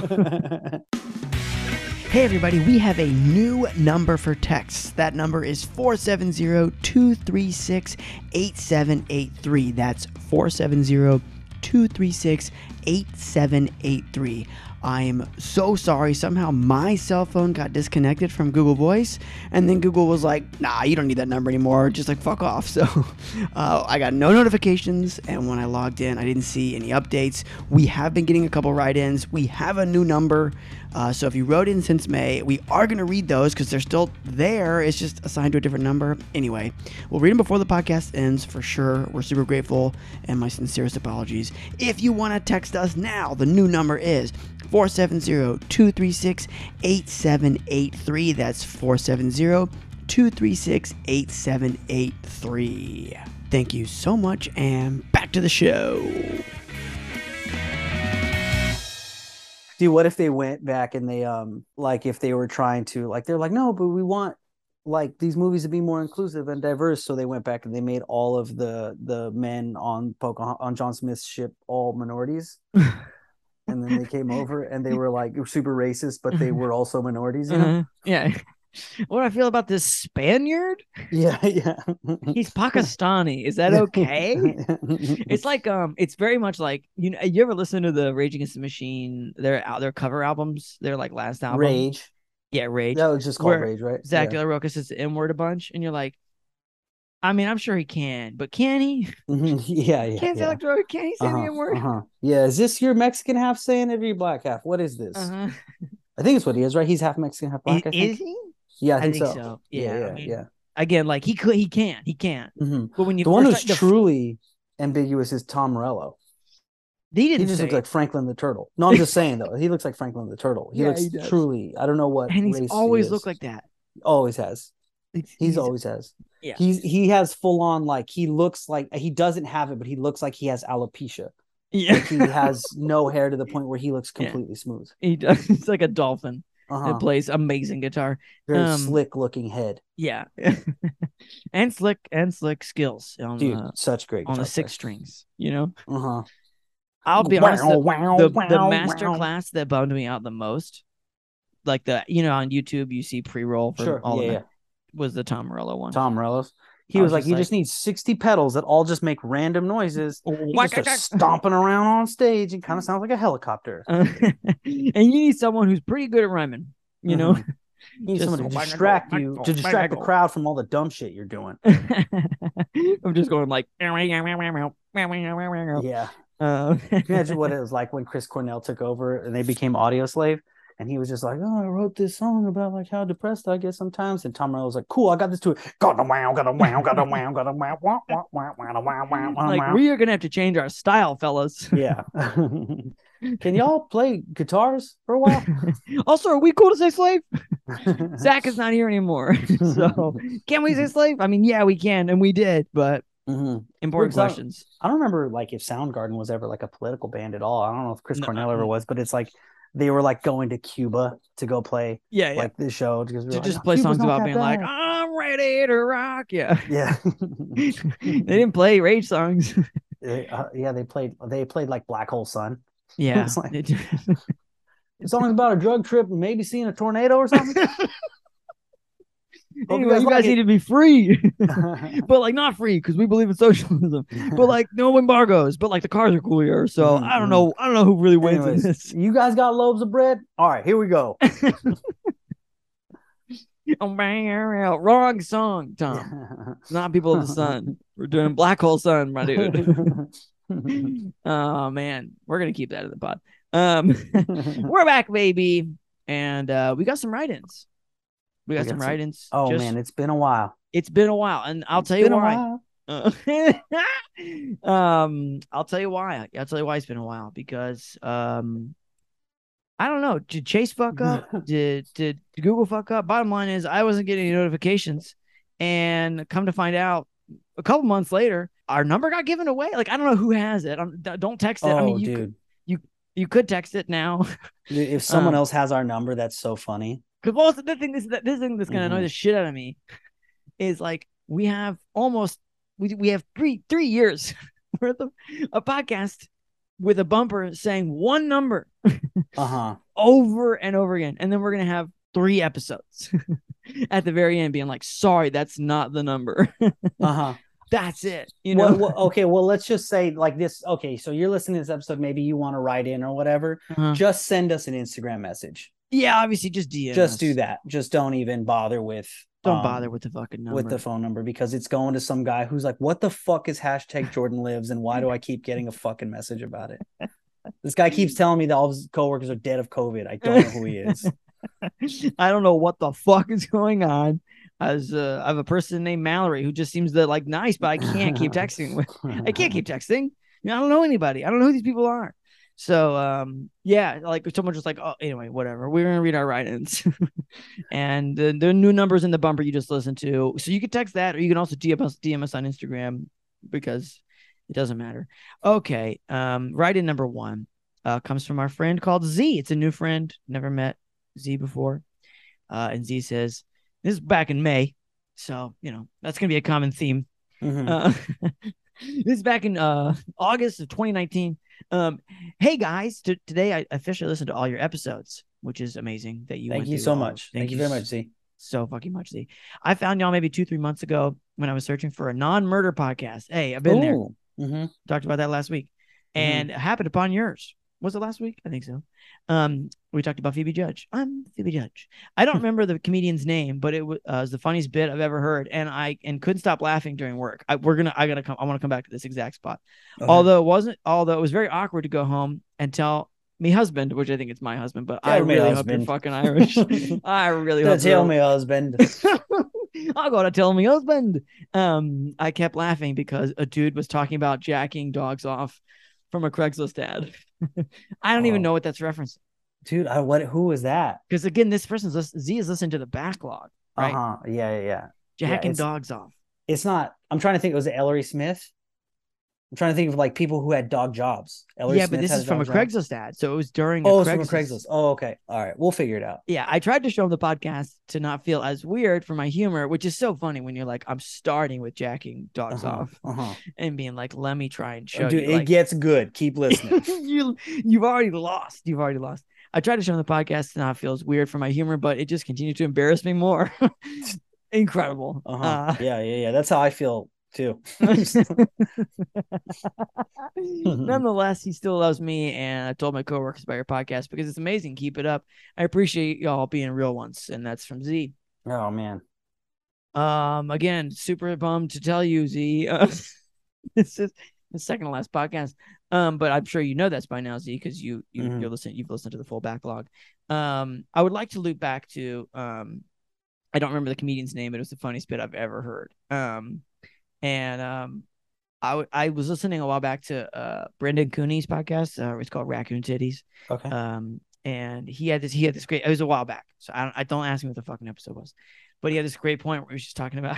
Hey, everybody, we have a new number for texts. That number is 470-236-8783. That's 470-236-8783. I am so sorry. Somehow my cell phone got disconnected from Google Voice, and then Google was like, nah, you don't need that number anymore. Just like, fuck off. So I got no notifications, and when I logged in, I didn't see any updates. We have been getting a couple write-ins. We have a new number. So if you wrote in since May, we are going to read those because they're still there. It's just assigned to a different number. Anyway, we'll read them before the podcast ends for sure. We're super grateful, and my sincerest apologies. If you want to text us now, the new number is 470-236-8783. That's 470-236-8783. Thank you so much, and back to the show. Dude, what if they went back and they, like, if they were trying to, like, they're like, no, but we want, like, these movies to be more inclusive and diverse, so they went back and they made all of the men on John Smith's ship all minorities. And then they came over and they were like super racist, but they were also minorities, you know? Yeah. What do I feel about this Spaniard? Yeah. He's Pakistani. Is that okay? It's like it's very much like, you know, you ever listen to the Rage Against the Machine, their cover albums, their like last album? Rage. Yeah, Rage. That was just called Rage, right? Zach De La Rocha says the N-word a bunch, and you're like, I mean, I'm sure he can, but can he? Yeah. Can he say the N-word? Yeah, is this your Mexican half saying it or your black half? What is this? I think it's what he is, right? He's half Mexican, half black. Is he? Yeah, I think so. Yeah. I mean, again, like he can. Mm-hmm. But when you the one who's truly ambiguous is Tom Morello. He just looks like Franklin the Turtle. No, I'm just saying though, he looks like Franklin the Turtle. He truly. I don't know what. And he's always looked like that. Always has. He's always has. Yeah. He has full on, like, he looks like he doesn't have it, but he looks like he has alopecia. Yeah. Like he has no hair to the point where he looks completely smooth. He does. He's like a dolphin that plays amazing guitar. Very slick looking head. Yeah. And slick skills on such great on the six strings, you know? I'll be honest, the master class that bummed me out the most, like the, you know, on YouTube you see pre-roll for all of it. Was the Tom Morello one. Tom Morello's. He was like, you just need 60 pedals that all just make random noises. Stomping around on stage and kind of sounds like a helicopter. And you need someone who's pretty good at rhyming, you know? You need someone to distract the crowd from all the dumb shit you're doing. I'm just going like... Yeah. Imagine what it was like when Chris Cornell took over and they became Audioslave. And he was just like, I wrote this song about like how depressed I get sometimes. And Tom Morello was like, cool, I got this to it. Like, we are going to have to change our style, fellas. Yeah. Can y'all play guitars for a while? Also, are we cool to say slave? Zach is not here anymore. So can we say slave? I mean, yeah, we can. And we did, but. Mm-hmm. Important questions. I don't remember like if Soundgarden was ever like a political band at all. I don't know if Chris Cornell ever was, but it's like. They were like going to Cuba to go play like the show because we to just play Cuba's songs about being like, I'm ready to rock. Yeah. They didn't play rage songs. They played like Black Hole Sun. Yeah. It's like, songs about a drug trip and maybe seeing a tornado or something. Anyway, you guys need to be free, but like not free because we believe in socialism. But like no embargoes. But like the cars are cooler, so I don't know. I don't know who really wins in this. You guys got loaves of bread. All right, here we go. Wrong song, Tom. It's not People of the Sun. We're doing Black Hole Sun, my dude. Oh man, we're gonna keep that in the pod. We're back, baby, and we got some write-ins. We got some write-ins. Oh, man, it's been a while. It's been a while, and I'll tell you why. I'll tell you why. I'll tell you why it's been a while, because I don't know. Did Chase fuck up? Did Google fuck up? Bottom line is, I wasn't getting any notifications, and come to find out, a couple months later, our number got given away. Like, I don't know who has it. Don't text it. Oh, I mean, you could text it now. Dude, if someone else has our number, that's so funny. Because also the thing that's gonna annoy the shit out of me is, like, we have we have three years worth of a podcast with a bumper saying one number over and over again, and then we're gonna have 3 episodes at the very end being like, sorry, that's not the number. That's it, you know. Well, let's just say like this. Okay, so you're listening to this episode, maybe you want to write in or whatever. Just send us an Instagram message. Yeah, obviously, just DM. Just do that. Just don't even bother with. Don't bother with the fucking number. With the phone number, because it's going to some guy who's like, what the fuck is #JordanLives and why do I keep getting a fucking message about it? This guy keeps telling me that all his coworkers are dead of COVID. I don't know who he is. I don't know what the fuck is going on. I have a person named Mallory who just seems to like nice, but I can't keep texting. I can't keep texting. You know, I don't know anybody. I don't know who these people are. So, yeah, like someone just like, oh, anyway, whatever. We're going to read our write-ins. And the new numbers in the bumper you just listened to. So you can text that, or you can also DM us on Instagram, because it doesn't matter. Okay. Write-in number 1 comes from our friend called Z. It's a new friend. Never met Z before. And Z says, this is back in May. So, you know, that's going to be a common theme. This is back in August of 2019. Hey guys, today I officially listened to all your episodes, which is amazing that you. Thank you so much. Thank you very much, Z. So fucking much, Z. I found y'all maybe 2-3 months ago when I was searching for a non-murder podcast. Hey, I've been there. Talked about that last week, and happened upon yours. Was it last week? I think so. We talked about Phoebe Judge. I'm Phoebe Judge. I don't remember the comedian's name, but it was the funniest bit I've ever heard, and I couldn't stop laughing during work. I want to come back to this exact spot. Okay. Although it was very awkward to go home and tell me husband, which I think it's my husband, but tell I really hope you're fucking Irish. I really hope. Tell me husband. I'll go to tell me husband. I kept laughing because a dude was talking about jacking dogs off from a Craigslist ad. I don't even know what that's referencing. Dude, who is that? Because again, this person's Z is listening to the backlog, right? Yeah. Jacking dogs off. It's not. I'm trying to think. Was it Ellery Smith? I'm trying to think of like people who had dog jobs. Ellery Smith, but this is from a Craigslist ad, so it was during. Oh, it's from a Craigslist. Oh, okay. All right, we'll figure it out. Yeah, I tried to show him the podcast to not feel as weird for my humor, which is so funny when you're like, I'm starting with jacking dogs off and being like, let me try and show you. Dude, it gets good. Keep listening. You've already lost. I tried to show him the podcast to not feel as weird for my humor, but it just continued to embarrass me more. Incredible. Yeah. That's how I feel too. Nonetheless, he still loves me, and I told my coworkers about your podcast because it's amazing. Keep it up. I appreciate y'all being real ones, and that's from Z. Oh man. Again, super bummed to tell you, Z. This is the second to last podcast. But I'm sure you know that's by now, Z, because you've listened to the full backlog. I would like to loop back to I don't remember the comedian's name, but it was the funniest bit I've ever heard. I was listening a while back to Brendan Cooney's podcast. It's called Raccoon Titties. Okay. And he had this great. It was a while back, so I don't ask me what the fucking episode was, but he had this great point where he was just talking about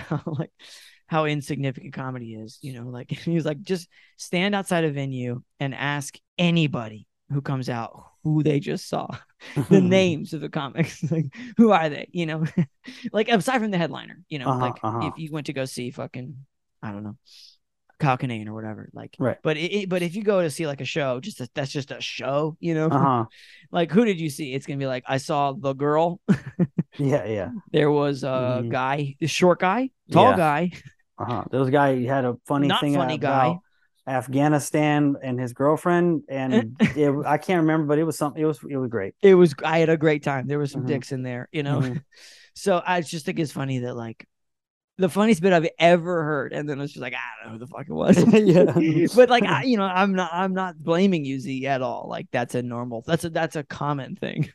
how insignificant comedy is. You know, like he was like, just stand outside a venue and ask anybody who comes out who they just saw, the names of the comics, like who are they? You know, like aside from the headliner, you know, if you went to go see fucking. I don't know, Kyle Kinane or whatever. Like, right. But if you go to see like a show, that's just a show, you know. Like, who did you see? It's gonna be like, I saw the girl. yeah. There was a guy, the short guy, tall guy. There was a guy who had a funny guy. Afghanistan and his girlfriend, and I can't remember, but it was something. It was great. I had a great time. There was some dicks in there, you know. So I just think it's funny that like. The funniest bit I've ever heard, and then it's just like, I don't know who the fuck it was. But like, I'm not blaming you, Z, at all. Like that's a common thing.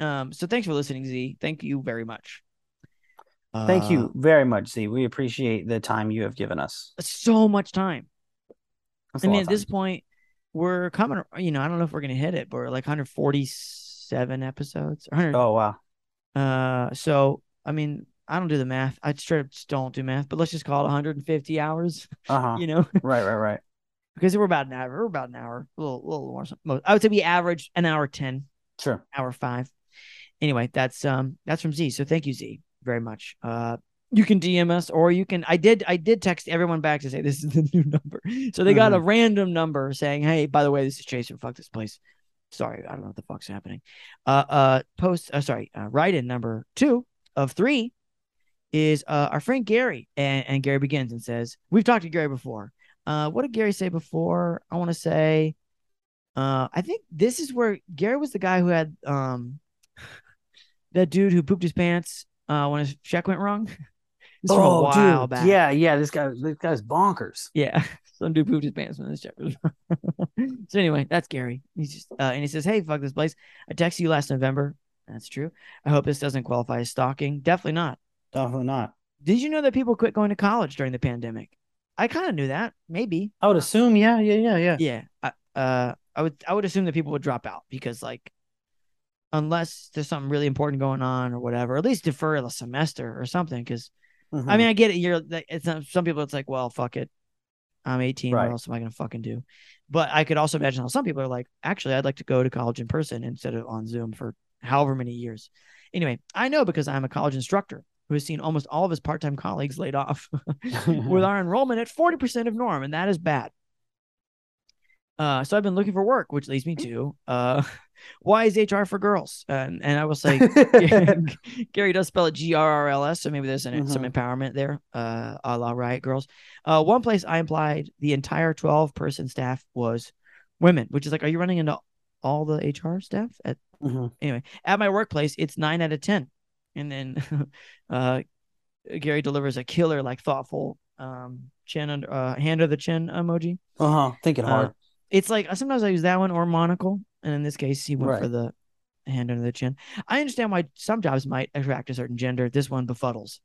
So thanks for listening, Z. Thank you very much. Thank you very much, Z. We appreciate the time you have given us. So much time. I mean, at this point, we're coming, you know, I don't know if we're going to hit it, but we're like 147 episodes. Oh, wow. So, I mean, I don't do the math. I straight up just don't do math, but let's just call it 150 hours, you know? Right. Because we're about an hour. A little more. I would say we average an hour 10. Sure. Hour 5. Anyway, that's from Z. So thank you, Z, very much. You can DM us, or you can. I did text everyone back to say this is the new number. So they got a random number saying, "Hey, by the way, this is Jason. Fuck this place. Sorry, I don't know what the fuck's happening." Write-in number 2 of 3 is our friend Gary, and Gary begins and says, "We've talked to Gary before. What did Gary say before? I want to say, I think this is where Gary was the guy who had that dude who pooped his pants when his check went wrong." This from a while back. Yeah. This guy's bonkers. Yeah, some dude pooped his pants when his check was wrong. So anyway, that's Gary. He's just and he says, "Hey, fuck this place. I texted you last November. That's true. I hope this doesn't qualify as stalking. Definitely not. Definitely not. Did you know that people quit going to college during the pandemic? I kind of knew that. Maybe I would assume. Yeah. Yeah. I would assume that people would drop out because unless there's something really important going on or whatever, or at least defer a semester or something." Because I mean, I get it. Some people, it's like, well, fuck it. I'm 18. Right. What else am I going to fucking do? But I could also imagine how some people are like, actually, I'd like to go to college in person instead of on Zoom for however many years. Anyway, I know because I'm a college instructor who has seen almost all of his part-time colleagues laid off with our enrollment at 40% of norm. And that is bad. So I've been looking for work, which leads me to why is HR for girls? And I will say Gary does spell it G-R-R-L-S, so maybe there's some empowerment there, a la Riot Girls. One place I implied the entire 12-person staff was women, which is like, are you running into all the HR staff? Anyway, at my workplace, it's 9 out of 10. And then Gary delivers a killer, thoughtful chin under, hand of the chin emoji. Thinking hard. It's like sometimes I use that one or monocle, and in this case, he went for the hand under the chin. I understand why some jobs might attract a certain gender. This one befuddles.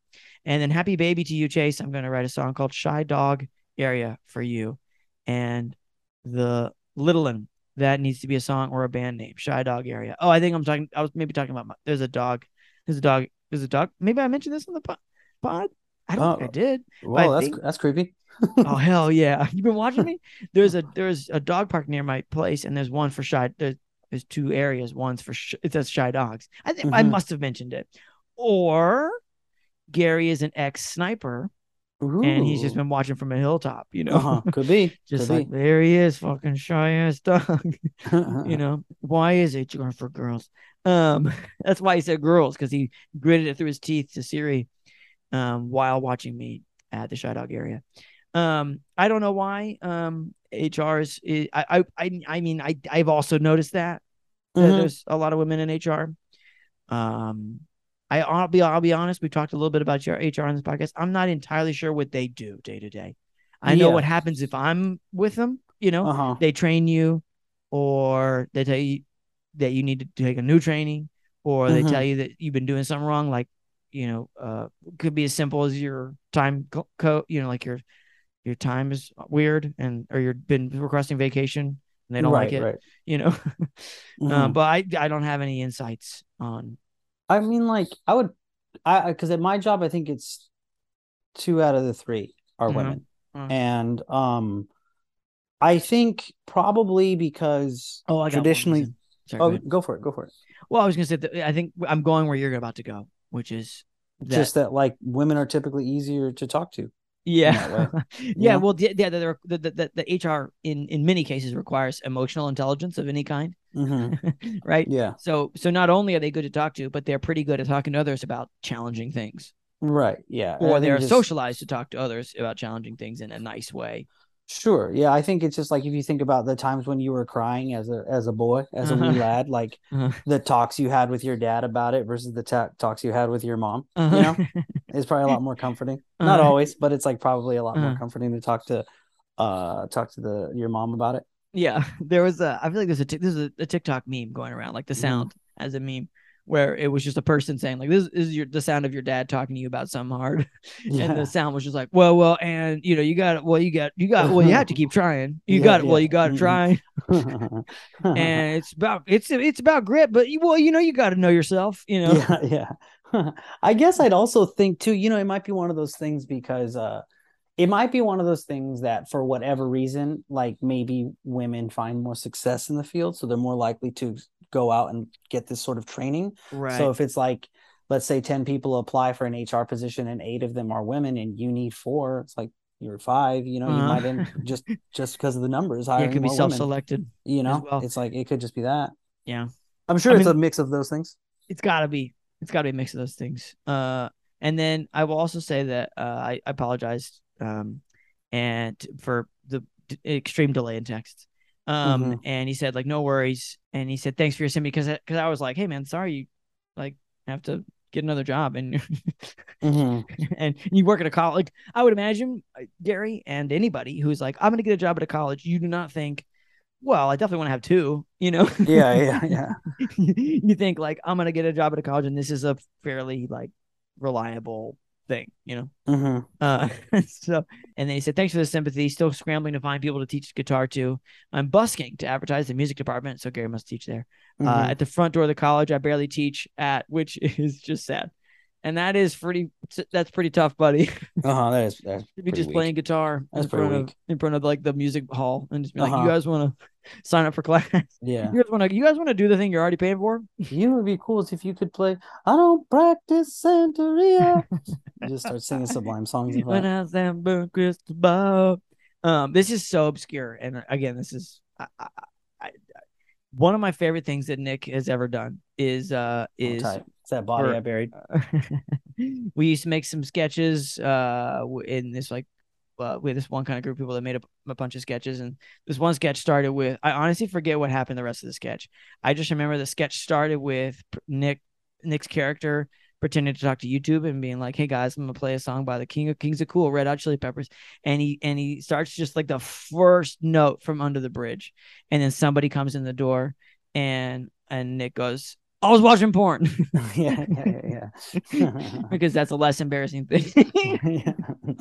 And then happy baby to you, Chase. I'm going to write a song called Shy Dog Area for you. And the little one, that needs to be a song or a band name. Shy Dog Area. Oh, I think I was maybe talking about there's a dog. There's a dog. Maybe I mentioned this on the pod. I don't think I did. Well, that's creepy. Oh hell yeah! You've been watching me. There's a dog park near my place, and there's one for shy. There's two areas. One's for it says shy dogs. I think I must have mentioned it. Or Gary is an ex-sniper, and he's just been watching from a hilltop. You know, could be. There he is, fucking shy ass dog. You know, why is HR for girls? That's why he said girls, because he gritted it through his teeth to Siri, while watching me at the shy dog area. I don't know why HRs. I've also noticed that there's a lot of women in HR. I'll be honest. We talked a little bit about your HR on this podcast. I'm not entirely sure what they do day to day. I know what happens if I'm with them. You know, they train you, or they tell you that you need to take a new training, or they tell you that you've been doing something wrong. Like, you know, could be as simple as your time your time is weird, and or you've been requesting vacation and they don't like it, you know. But I don't have any insights on. I mean, because at my job, I think it's 2 out of 3 are women, and I think probably because traditionally. Sorry, go for it. Well, I was gonna say that I think I'm going where you're about to go, which is that women are typically easier to talk to. Yeah. Yeah. Well, the HR in many cases requires emotional intelligence of any kind. Right. Yeah. So not only are they good to talk to, but they're pretty good at talking to others about challenging things. Right. Yeah. Or they're socialized to talk to others about challenging things in a nice way. Sure. Yeah. I think it's just if you think about the times when you were crying as a boy, as a wee lad, the talks you had with your dad about it versus the talks you had with your mom, you know, it's probably a lot more comforting. Not always, but it's probably a lot more comforting to talk to your mom about it. Yeah. There was I feel like there's a TikTok meme going around, the sound as a meme where it was just a person saying, like, this is the sound of your dad talking to you about something hard. Yeah. And the sound was just like, well, and, you know, you have to keep trying. You got to try. And it's about grit, but, you got to know yourself, Yeah. I guess I'd also think, too, it might be one of those things because it might be one of those things that for whatever reason, like maybe women find more success in the field. So they're more likely to go out and get this sort of training. Right. So if it's like, let's say 10 people apply for an HR position and 8 of them are women and you need 4, it's like you're 5, you might end just because of the numbers. Hiring it could be self-selected women, well. It's like, it could just be that. Yeah. I'm sure it's a mix of those things. It's gotta be a mix of those things. And then I will also say that I apologize and for the extreme delay in text. And he said, like, no worries. And he said, thanks for your send me. Cause I was like, hey man, sorry, you like have to get another job and and you work at a college. Like, I would imagine Gary and anybody who's like, I'm going to get a job at a college. You do not think, well, I definitely want to have 2, Yeah. You think like, I'm going to get a job at a college and this is a fairly like reliable thing, so. And then he said, thanks for the sympathy, still scrambling to find people to teach guitar to. I'm busking to advertise the music department, so Gary must teach there. At the front door of the college I barely teach at, which is just sad. And that's pretty tough, buddy. That's pretty just weak. Playing guitar in front of like the music hall and just be like, you guys want to sign up for class? Yeah. You guys want to do the thing you're already paying for? You know, it'd be cool if you could play I Don't Practice Santeria. You just start singing Sublime songs. When I Sambo Cristobal. This is so obscure. And again, this is I one of my favorite things that Nick has ever done is it's that body I buried. We used to make some sketches in this like with this one kind of group of people that made a bunch of sketches, and this one sketch started with, I honestly forget what happened the rest of the sketch. I just remember the sketch started with Nick's character pretending to talk to YouTube and being like, hey guys, I'm gonna play a song by the Kings of Cool, Red Hot Chili Peppers, and he starts just like the first note from Under the Bridge, and then somebody comes in the door and Nick goes, I was watching porn. Yeah. Because that's a less embarrassing thing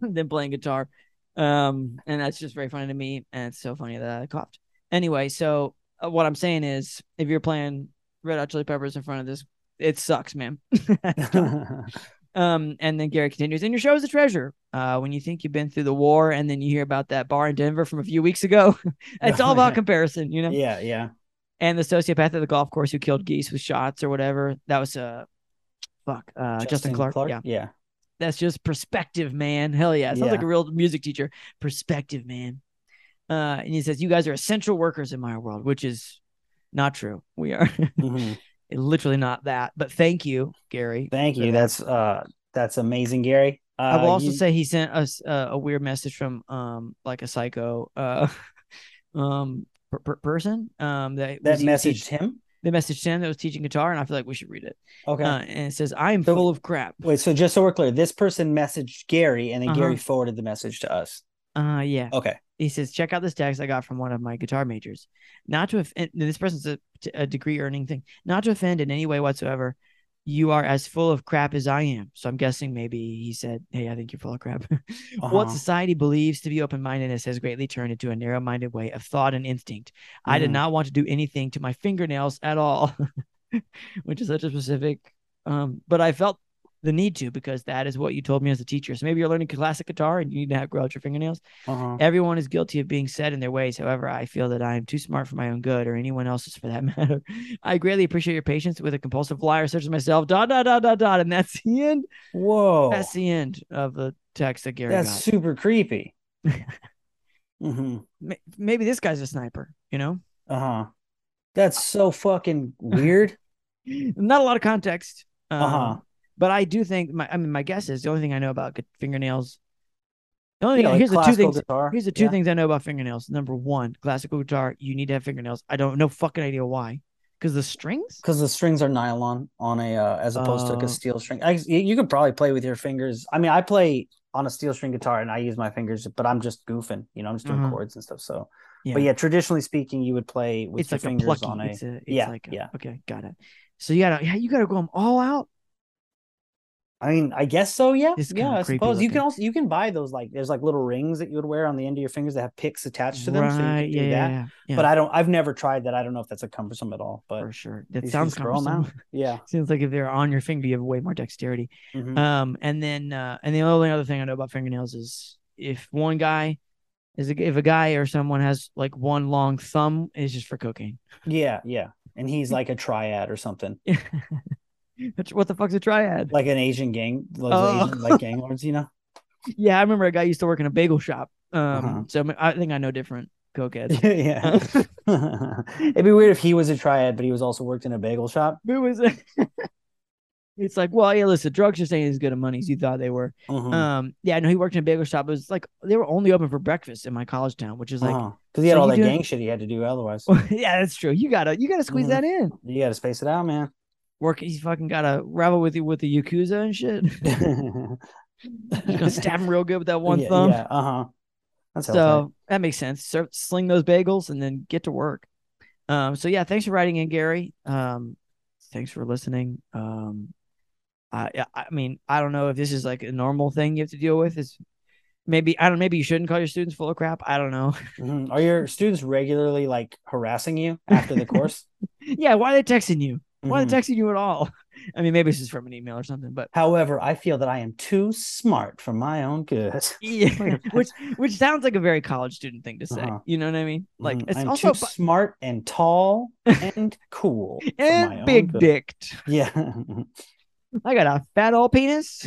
than playing guitar. And that's just very funny to me. And it's so funny that I coughed. Anyway, so what I'm saying is, if you're playing Red Hot Chili Peppers in front of this, it sucks, man. And then Gary continues, and your show is a treasure. When you think you've been through the war and then you hear about that bar in Denver from a few weeks ago, it's all about comparison, Yeah, yeah. And the sociopath at the golf course who killed geese with shots or whatever. That was Justin Clark. Yeah. That's just perspective, man. Hell yeah. Sounds like a real music teacher. Perspective, man. And he says, you guys are essential workers in my world, which is not true. We are literally not that. But thank you, Gary. Thank you. That's amazing, Gary. I will also say he sent us a weird message from like a psycho person that messaged him. They messaged him that was teaching guitar, and I feel like we should read it. Okay. And it says, I am full of crap. Wait, so just so we're clear, this person messaged Gary, and then Gary forwarded the message to us. Yeah. Okay. He says, check out this text I got from one of my guitar majors. Not to offend, this person's a degree earning thing. Not to offend in any way whatsoever. You are as full of crap as I am. So I'm guessing maybe he said, hey, I think you're full of crap. What society believes to be open-mindedness has greatly turned into a narrow-minded way of thought and instinct. I did not want to do anything to my fingernails at all, which is such a specific, but I felt the need to, because that is what you told me as a teacher. So maybe you're learning classic guitar and you need to grow out your fingernails. Everyone is guilty of being set in their ways. However, I feel that I am too smart for my own good, or anyone else's for that matter. I greatly appreciate your patience with a compulsive liar such as myself. ... And that's the end. Whoa. That's the end of the text that Gary got. That's super creepy. Maybe this guy's a sniper, That's so fucking weird. Not a lot of context. But I do think my guess is the only thing I know about fingernails. The only thing, here's the two things I know about fingernails. Number one, classical guitar, you need to have fingernails. I don't know fucking idea why. Because the strings are nylon on as opposed to like a steel string. You could probably play with your fingers. I mean, I play on a steel string guitar and I use my fingers, but I'm just goofing, you know, I'm just doing chords and stuff. So, yeah. But yeah, traditionally speaking, you would play with your fingers plucky, on a, Okay. Got it. So you gotta go all out. I mean, I guess so. Yeah. Yeah. I suppose looking. You can also, you can buy those, like, there's like little rings that you would wear on the end of your fingers that have picks attached to them. Right. So you can do that. Yeah. But I've never tried that. I don't know if that's cumbersome at all, but for sure. That sounds cumbersome. Yeah. Seems like if they're on your finger, you have way more dexterity. Mm-hmm. And the only other thing I know about fingernails is if a guy or someone has like one long thumb, it's just for cooking. Yeah. Yeah. And he's like a triad or something. What the fuck's a triad? Like an Asian gang, Asian, like gang lords, you know? Yeah, I remember a guy used to work in a bagel shop. So I think I know different cokeheads. It'd be weird if he was a triad, but he was also worked in a bagel shop. It's like, well, yeah, listen, drugs just ain't as good of money as you thought they were. Yeah, no, he worked in a bagel shop. It was like they were only open for breakfast in my college town, which is like because he had all that gang shit he had to do otherwise. Yeah, that's true. You gotta squeeze that in. You gotta space it out, man. He's fucking gotta rabble with the Yakuza and shit. He's gonna stab him real good with that one thumb. Yeah, so that makes sense. Sling those bagels and then get to work. So yeah, thanks for writing in, Gary. Thanks for listening. I mean, I don't know if this is like a normal thing you have to deal with. Maybe you shouldn't call your students full of crap. I don't know. Are your students regularly like harassing you after the course? Yeah, why are they texting you? Why are they texting you at all? I mean, maybe it's just from an email or something. But however, I feel that I am too smart for my own good. Yeah, which sounds like a very college student thing to say. You know what I mean? Like it's I'm also too smart and tall and cool and big dicked. Yeah, I got a fat old penis,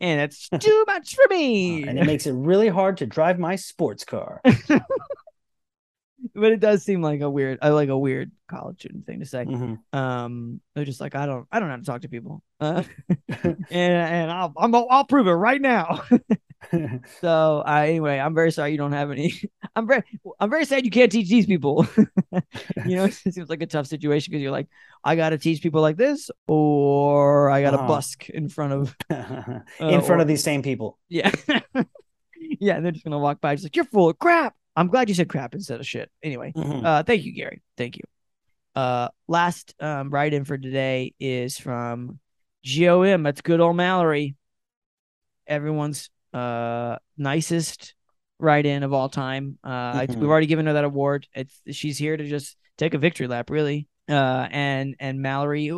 and it's too much for me. And it makes it really hard to drive my sports car. But it does seem like a weird college student thing to say. They're just like, I don't know how to talk to people, and I'll prove it right now. So anyway, I'm very sorry you don't have any. I'm very sad you can't teach these people. You know, it seems like a tough situation because you're like, I got to teach people like this, or I got to busk in front of in front of these same people. Yeah, yeah, and they're just gonna walk by, just like, you're full of crap. I'm glad you said crap instead of shit. Anyway, thank you, Gary. Thank you. Last write-in for today is from GOM. That's good old Mallory. Everyone's nicest write-in of all time. We've already given her that award. She's here to just take a victory lap, really. And Mallory,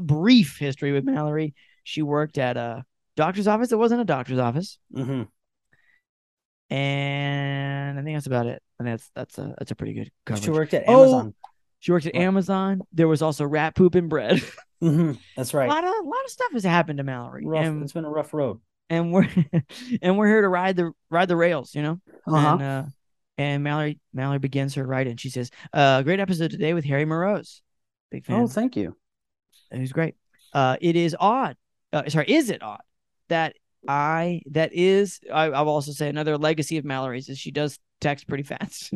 brief history with Mallory. She worked at a doctor's office. It wasn't a doctor's office. And I think that's about it. And that's a pretty good coverage. She worked at Amazon. There was also rat poop and bread. That's right. A lot of stuff has happened to Mallory. It's been a rough road. And we're here to ride the rails, you know. And Mallory begins her write-in. She says, "Great episode today with Harry Morose. Big fan." Oh, thank you. It was great. I'll also say another legacy of Mallory's is she does text pretty fast.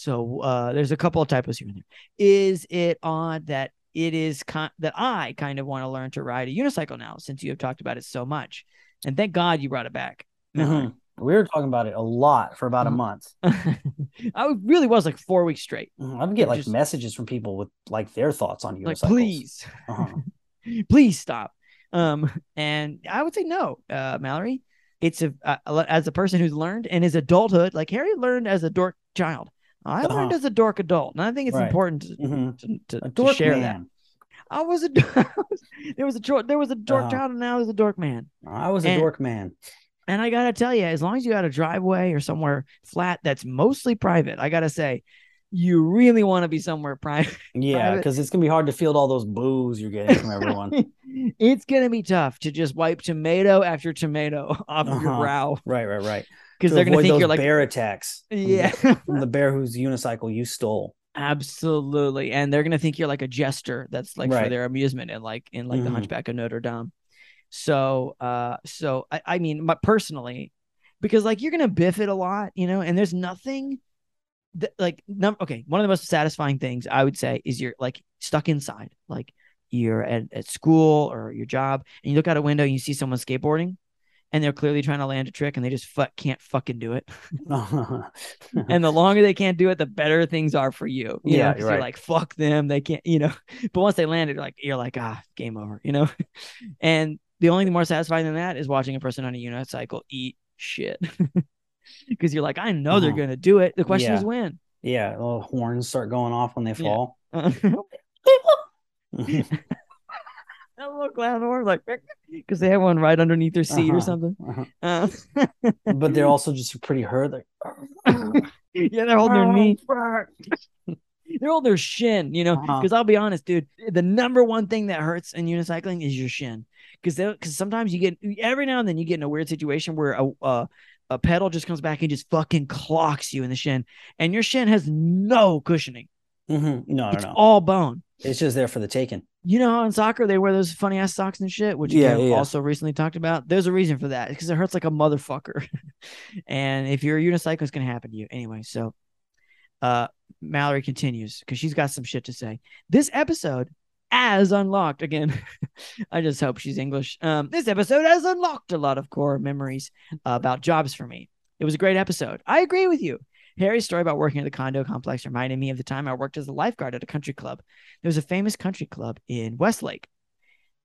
So there's a couple of typos here and there. Is it odd that I kind of want to learn to ride a unicycle now since you have talked about it so much? And thank God you brought it back. We were talking about it a lot for about a month. I really was like 4 weeks straight. I'd get like messages from people with like their thoughts on unicycles. Like, please, please stop. And I would say no, Mallory, it's as a person who's learned in his adulthood, like Harry learned as a dork child, I learned as a dork adult. And I think it's important to share that. I was a, there was a dork child and now there's a dork man. I was a dork man. And I got to tell you, as long as you got a driveway or somewhere flat, that's mostly private, I got to say, you really want to be somewhere private. Yeah, because it's going to be hard to field all those boos you're getting from everyone. It's going to be tough to just wipe tomato after tomato off your brow. Right. Because they're going to think you're like bear attacks. Yeah. From the bear whose unicycle you stole. Absolutely. And they're going to think you're like a jester that's like for their amusement and like in like the Hunchback of Notre Dame. So, I mean, personally, because like you're going to biff it a lot, you know, and there's nothing. One of the most satisfying things I would say is you're like stuck inside, like you're at school or your job and you look out a window and you see someone skateboarding and they're clearly trying to land a trick and they just can't fucking do it. And the longer they can't do it, the better things are for you. Yeah, you're right. You're like, fuck them. They can't, you know, but once they land it, you're like, ah, game over, you know? And the only thing more satisfying than that is watching a person on a unicycle eat shit. Because you're like, I know they're going to do it. The question is when. Yeah, little horns start going off when they fall. That little clown horn, like, because they have one right underneath their seat or something. But they're also just pretty hurt. Yeah, they're holding their knee. They're holding their shin, you know, because I'll be honest, dude, the number one thing that hurts in unicycling is your shin. Because sometimes you get, every now and then you get in a weird situation where a pedal just comes back and just fucking clocks you in the shin, and your shin has no cushioning. No, it's all bone. It's just there for the taking. You know, in soccer, they wear those funny ass socks and shit, which you also recently talked about. There's a reason for that, because it hurts like a motherfucker. And if you're a unicycle, it's going to happen to you anyway. So Mallory continues because she's got some shit to say. This episode, as unlocked again. I just hope she's English. This episode has unlocked a lot of core memories about jobs for me. It was a great episode. I agree with you. Harry's story about working at the condo complex reminded me of the time I worked as a lifeguard at a country club. There was a famous country club in Westlake.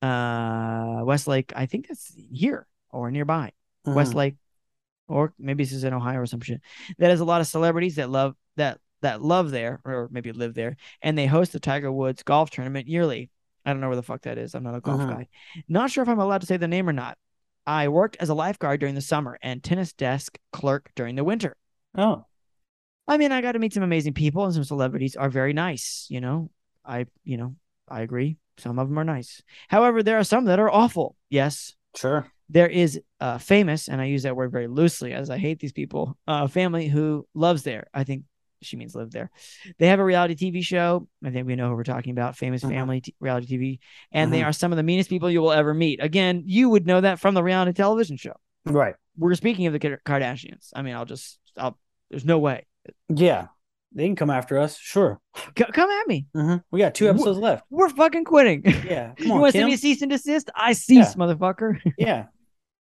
Westlake, I think that's here or nearby. Westlake, or maybe this is in Ohio or some shit. That has a lot of celebrities that love there, or maybe live there, and they host the Tiger Woods golf tournament yearly. I don't know where the fuck that is. I'm not a golf guy. Not sure if I'm allowed to say the name or not. I worked as a lifeguard during the summer and tennis desk clerk during the winter. Oh. I mean, I got to meet some amazing people, and some celebrities are very nice. You know, I agree. Some of them are nice. However, there are some that are awful. Yes. Sure. There is famous, and I use that word very loosely as I hate these people, family who lives there. I think she means live there. They have a reality TV show. I think we know who we're talking about. Famous family reality TV. And they are some of the meanest people you will ever meet. Again, you would know that from the reality television show. Right. We're speaking of the Kardashians. I mean, there's no way. Yeah. They can come after us. Sure. Come at me. We got 2 episodes left. We're fucking quitting. Yeah. Come on, you want to send me a cease and desist? I cease, motherfucker. Yeah.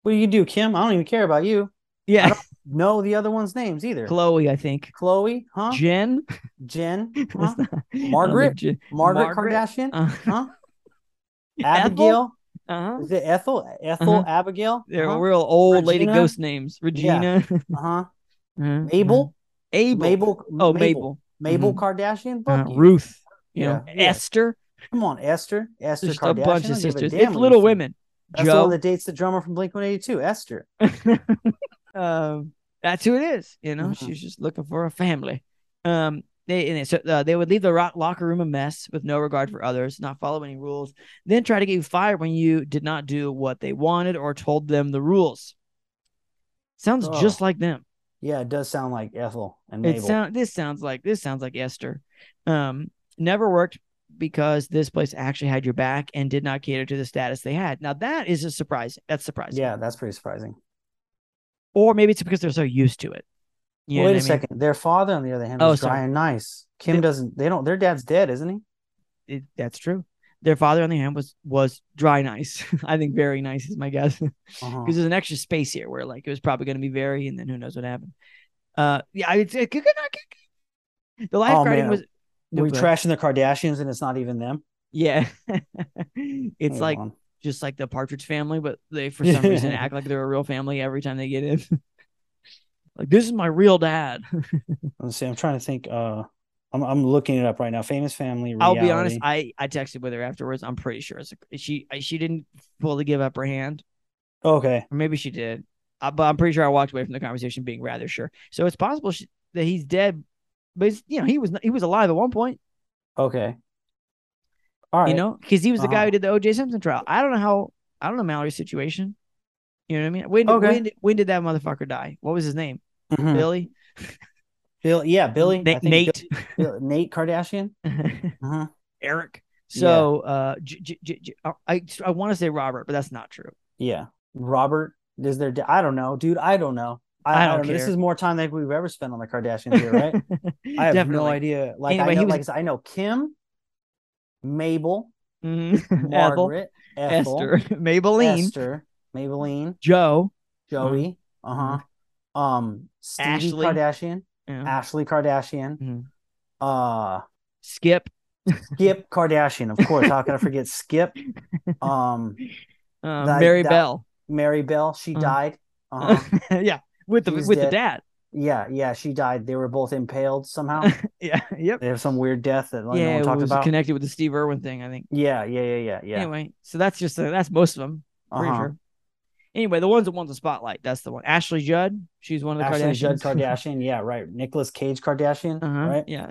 What do you do, Kim? I don't even care about you. Yeah. I don't know the other one's names either. Chloe, I think. Chloe, huh? Jen, huh? Margaret Kardashian, huh? Abigail, is it Ethel, Abigail? They're real old Regina? Lady ghost names. Regina, Mabel Kardashian, Ruth, Esther. Come on, Esther just Kardashian. A bunch of sisters. It's Little Women. That's the one that dates the drummer from Blink-182, Esther. That's who it is. You know, she's just looking for a family. They would leave the locker room a mess with no regard for others, not follow any rules, then try to get you fired when you did not do what they wanted or told them the rules. Sounds just like them. Yeah, it does sound like Ethel and Mabel. This sounds like Esther. Never worked because this place actually had your back and did not cater to the status they had. Now that is surprising. That's surprising. Yeah, that's pretty surprising. Or maybe it's because they're so used to it. Wait a second. Their father, on the other hand, was dry and nice. Kim doesn't. They don't. Their dad's dead, isn't he? That's true. Their father, on the other hand, was dry nice. I think very nice is my guess, because there's an extra space here where like it was probably going to be very, and then who knows what happened. The lifeguarding was. We're trashing the Kardashians, and it's not even them. Yeah, it's Hang like. On. Just like the Partridge Family, but they, for some reason, act like they're a real family every time they get in. Like, this is my real dad. Let's see. I'm trying to think. I'm looking it up right now. Famous family reality. I'll be honest. I texted with her afterwards. I'm pretty sure she didn't fully give up her hand. Okay. Or maybe she did. But I'm pretty sure I walked away from the conversation being rather sure. So it's possible that he's dead, but he was alive at one point. Okay. All right. You know, because he was the guy who did the O.J. Simpson trial. I don't know Mallory's situation. You know what I mean? When did that motherfucker die? What was his name? Billy? Billy. Nate. Nate Kardashian? Eric. So I want to say Robert, but that's not true. Yeah. Robert? Is there? I don't know, dude. I don't know. I don't know. This is more time than we've ever spent on the Kardashians here, right? I have no idea. Like, anyway, I know Kim. Mabel, Margaret, Ethel, Esther, Maybelline, Joe, Joey. Mm-hmm. Stevie Ashley. Kardashian. Yeah. Ashley Kardashian. Mm-hmm. Skip Kardashian, of course. How can I forget Skip? Mary Bell. She died. Uh-huh. Yeah, with the dad. Yeah, she died. They were both impaled somehow. Yeah, yep. They have some weird death that like, no one talked about. Connected with the Steve Irwin thing, I think. Yeah. Anyway, so that's most of them. Pretty sure. Anyway, the ones that won the spotlight, that's the one. Ashley Judd, she's one of the Kardashians. Ashley Judd Kardashian, yeah, right. Nicolas Cage Kardashian, right? Yeah.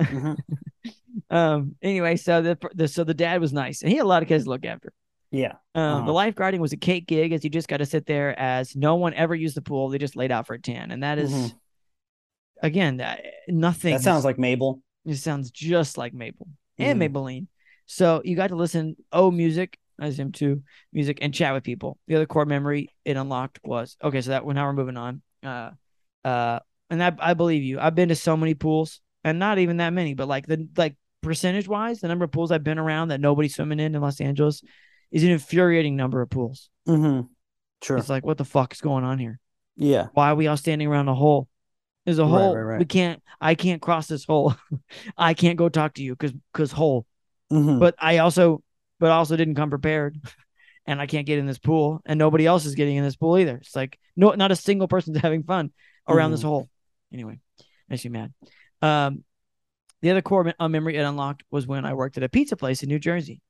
Mm-hmm. Anyway, so the dad was nice, and he had a lot of kids to look after. Yeah. The lifeguarding was a cake gig, as you just got to sit there as no one ever used the pool. They just laid out for a tan. And that is, again, nothing. That sounds like Mabel. It sounds just like Mabel and Maybelline. So you got to listen. Music. I assume too. Music and chat with people. The other core memory it unlocked was. Okay. So now we're moving on. And I believe you. I've been to so many pools and not even that many, but like percentage wise, the number of pools I've been around that nobody's swimming in Los Angeles is an infuriating number of pools. Mm-hmm. Sure. It's like, what the fuck is going on here? Yeah. Why are we all standing around a hole? There's a hole. Right. I can't cross this hole. I can't go talk to you because hole. Mm-hmm. But I also didn't come prepared, and I can't get in this pool, and nobody else is getting in this pool either. It's like, no, not a single person's having fun around this hole. Anyway, makes me mad. The other core memory it unlocked was when I worked at a pizza place in New Jersey.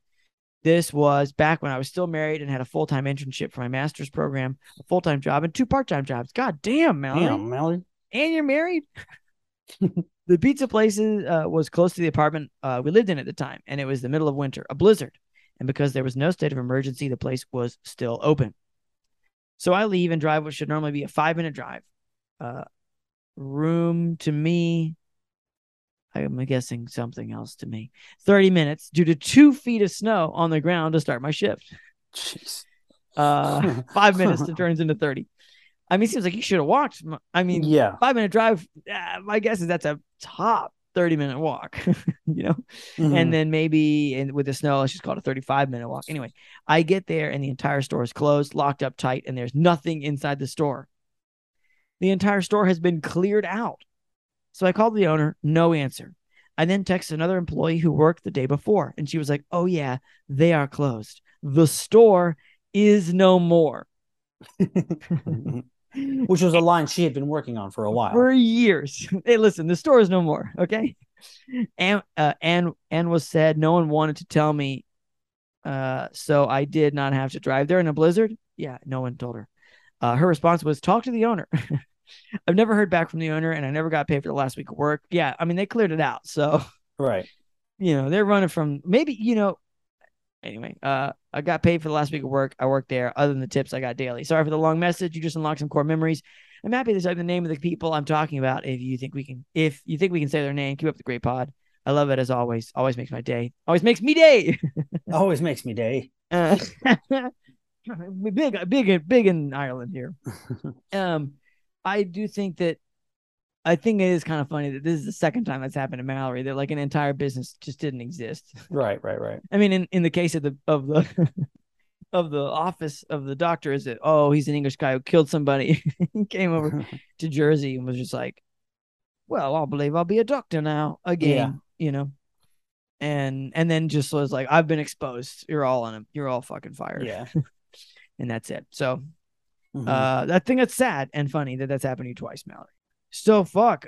This was back when I was still married and had a full-time internship for my master's program, a full-time job, and 2 part-time jobs. God damn, Melanie. And you're married? The pizza place was close to the apartment we lived in at the time, and it was the middle of winter, a blizzard. And because there was no state of emergency, the place was still open. So I leave and drive what should normally be a 5-minute drive. Room to me, I'm guessing something else to me. 30 minutes due to 2 feet of snow on the ground to start my shift. Jeez. 5 minutes it turns into 30. I mean, it seems like you should have walked. 5-minute drive. My guess is that's a top 30-minute walk, and then maybe with the snow, let's just call it a 35-minute walk. Anyway, I get there and the entire store is closed, locked up tight, and there's nothing inside the store. The entire store has been cleared out. So I called the owner, no answer. I then texted another employee who worked the day before, and she was like, oh, yeah, they are closed. The store is no more. Which was a line she had been working on for a while. For years. Hey, listen, the store is no more, okay? And was said no one wanted to tell me, so I did not have to drive there in a blizzard. Yeah, no one told her. Her response was, talk to the owner. I've never heard back from the owner, and I never got paid for the last week of work. Yeah, I mean, they cleared it out, so. Right. They're running from, maybe, anyway, I got paid for the last week of work. I worked there. Other than the tips I got daily. Sorry for the long message. You just unlocked some core memories. I'm happy to type the name of the people I'm talking about. If you think we can say their name, keep up the great pod. I love it as always. Always makes my day. Always makes me day. Always makes me day. Big in Ireland here. I do think that. I think it is kind of funny that this is the second time that's happened to Mallory. That like an entire business just didn't exist. Right. I mean, in the case of the office of the doctor, is that he's an English guy who killed somebody, he came over to Jersey and was just like, well, I believe I'll be a doctor now again, and then just was like, I've been exposed. You're all fucking fired. Yeah, and that's it. So, I think that's sad and funny that that's happened to you twice, Mallory. So fuck.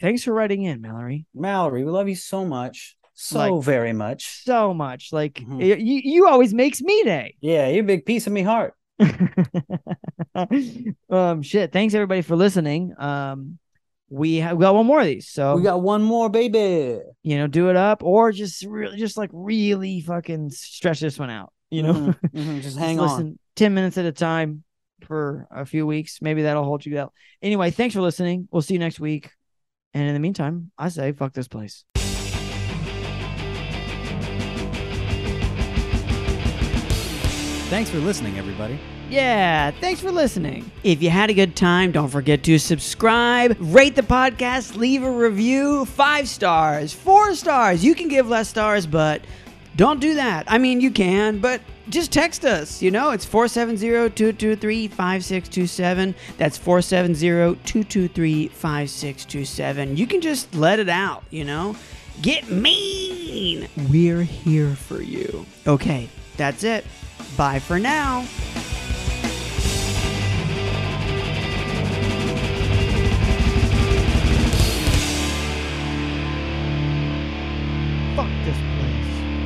Thanks for writing in, Mallory. Mallory, we love you so much, very much, so much. Like you always makes me day. Yeah, you're a big piece of me heart. Shit. Thanks everybody for listening. We got one more of these. So we got one more, baby. Do it up or just really fucking stretch this one out. Just hang on. Listen, 10 minutes at a time. For a few weeks, maybe that'll hold you out. Anyway, thanks for listening. We'll see you next week. And in the meantime, I say, fuck this place. Thanks for listening, everybody. Yeah, thanks for listening. If you had a good time, don't forget to subscribe, rate the podcast, leave a review, 5 stars, 4 stars. You can give less stars, but Don't do that. I mean, you can, but just text us. You know, it's 470-223-5627. That's 470-223-5627. You can just let it out, you know. Get mean. We're here for you. Okay, that's it. Bye for now. Fuck this place.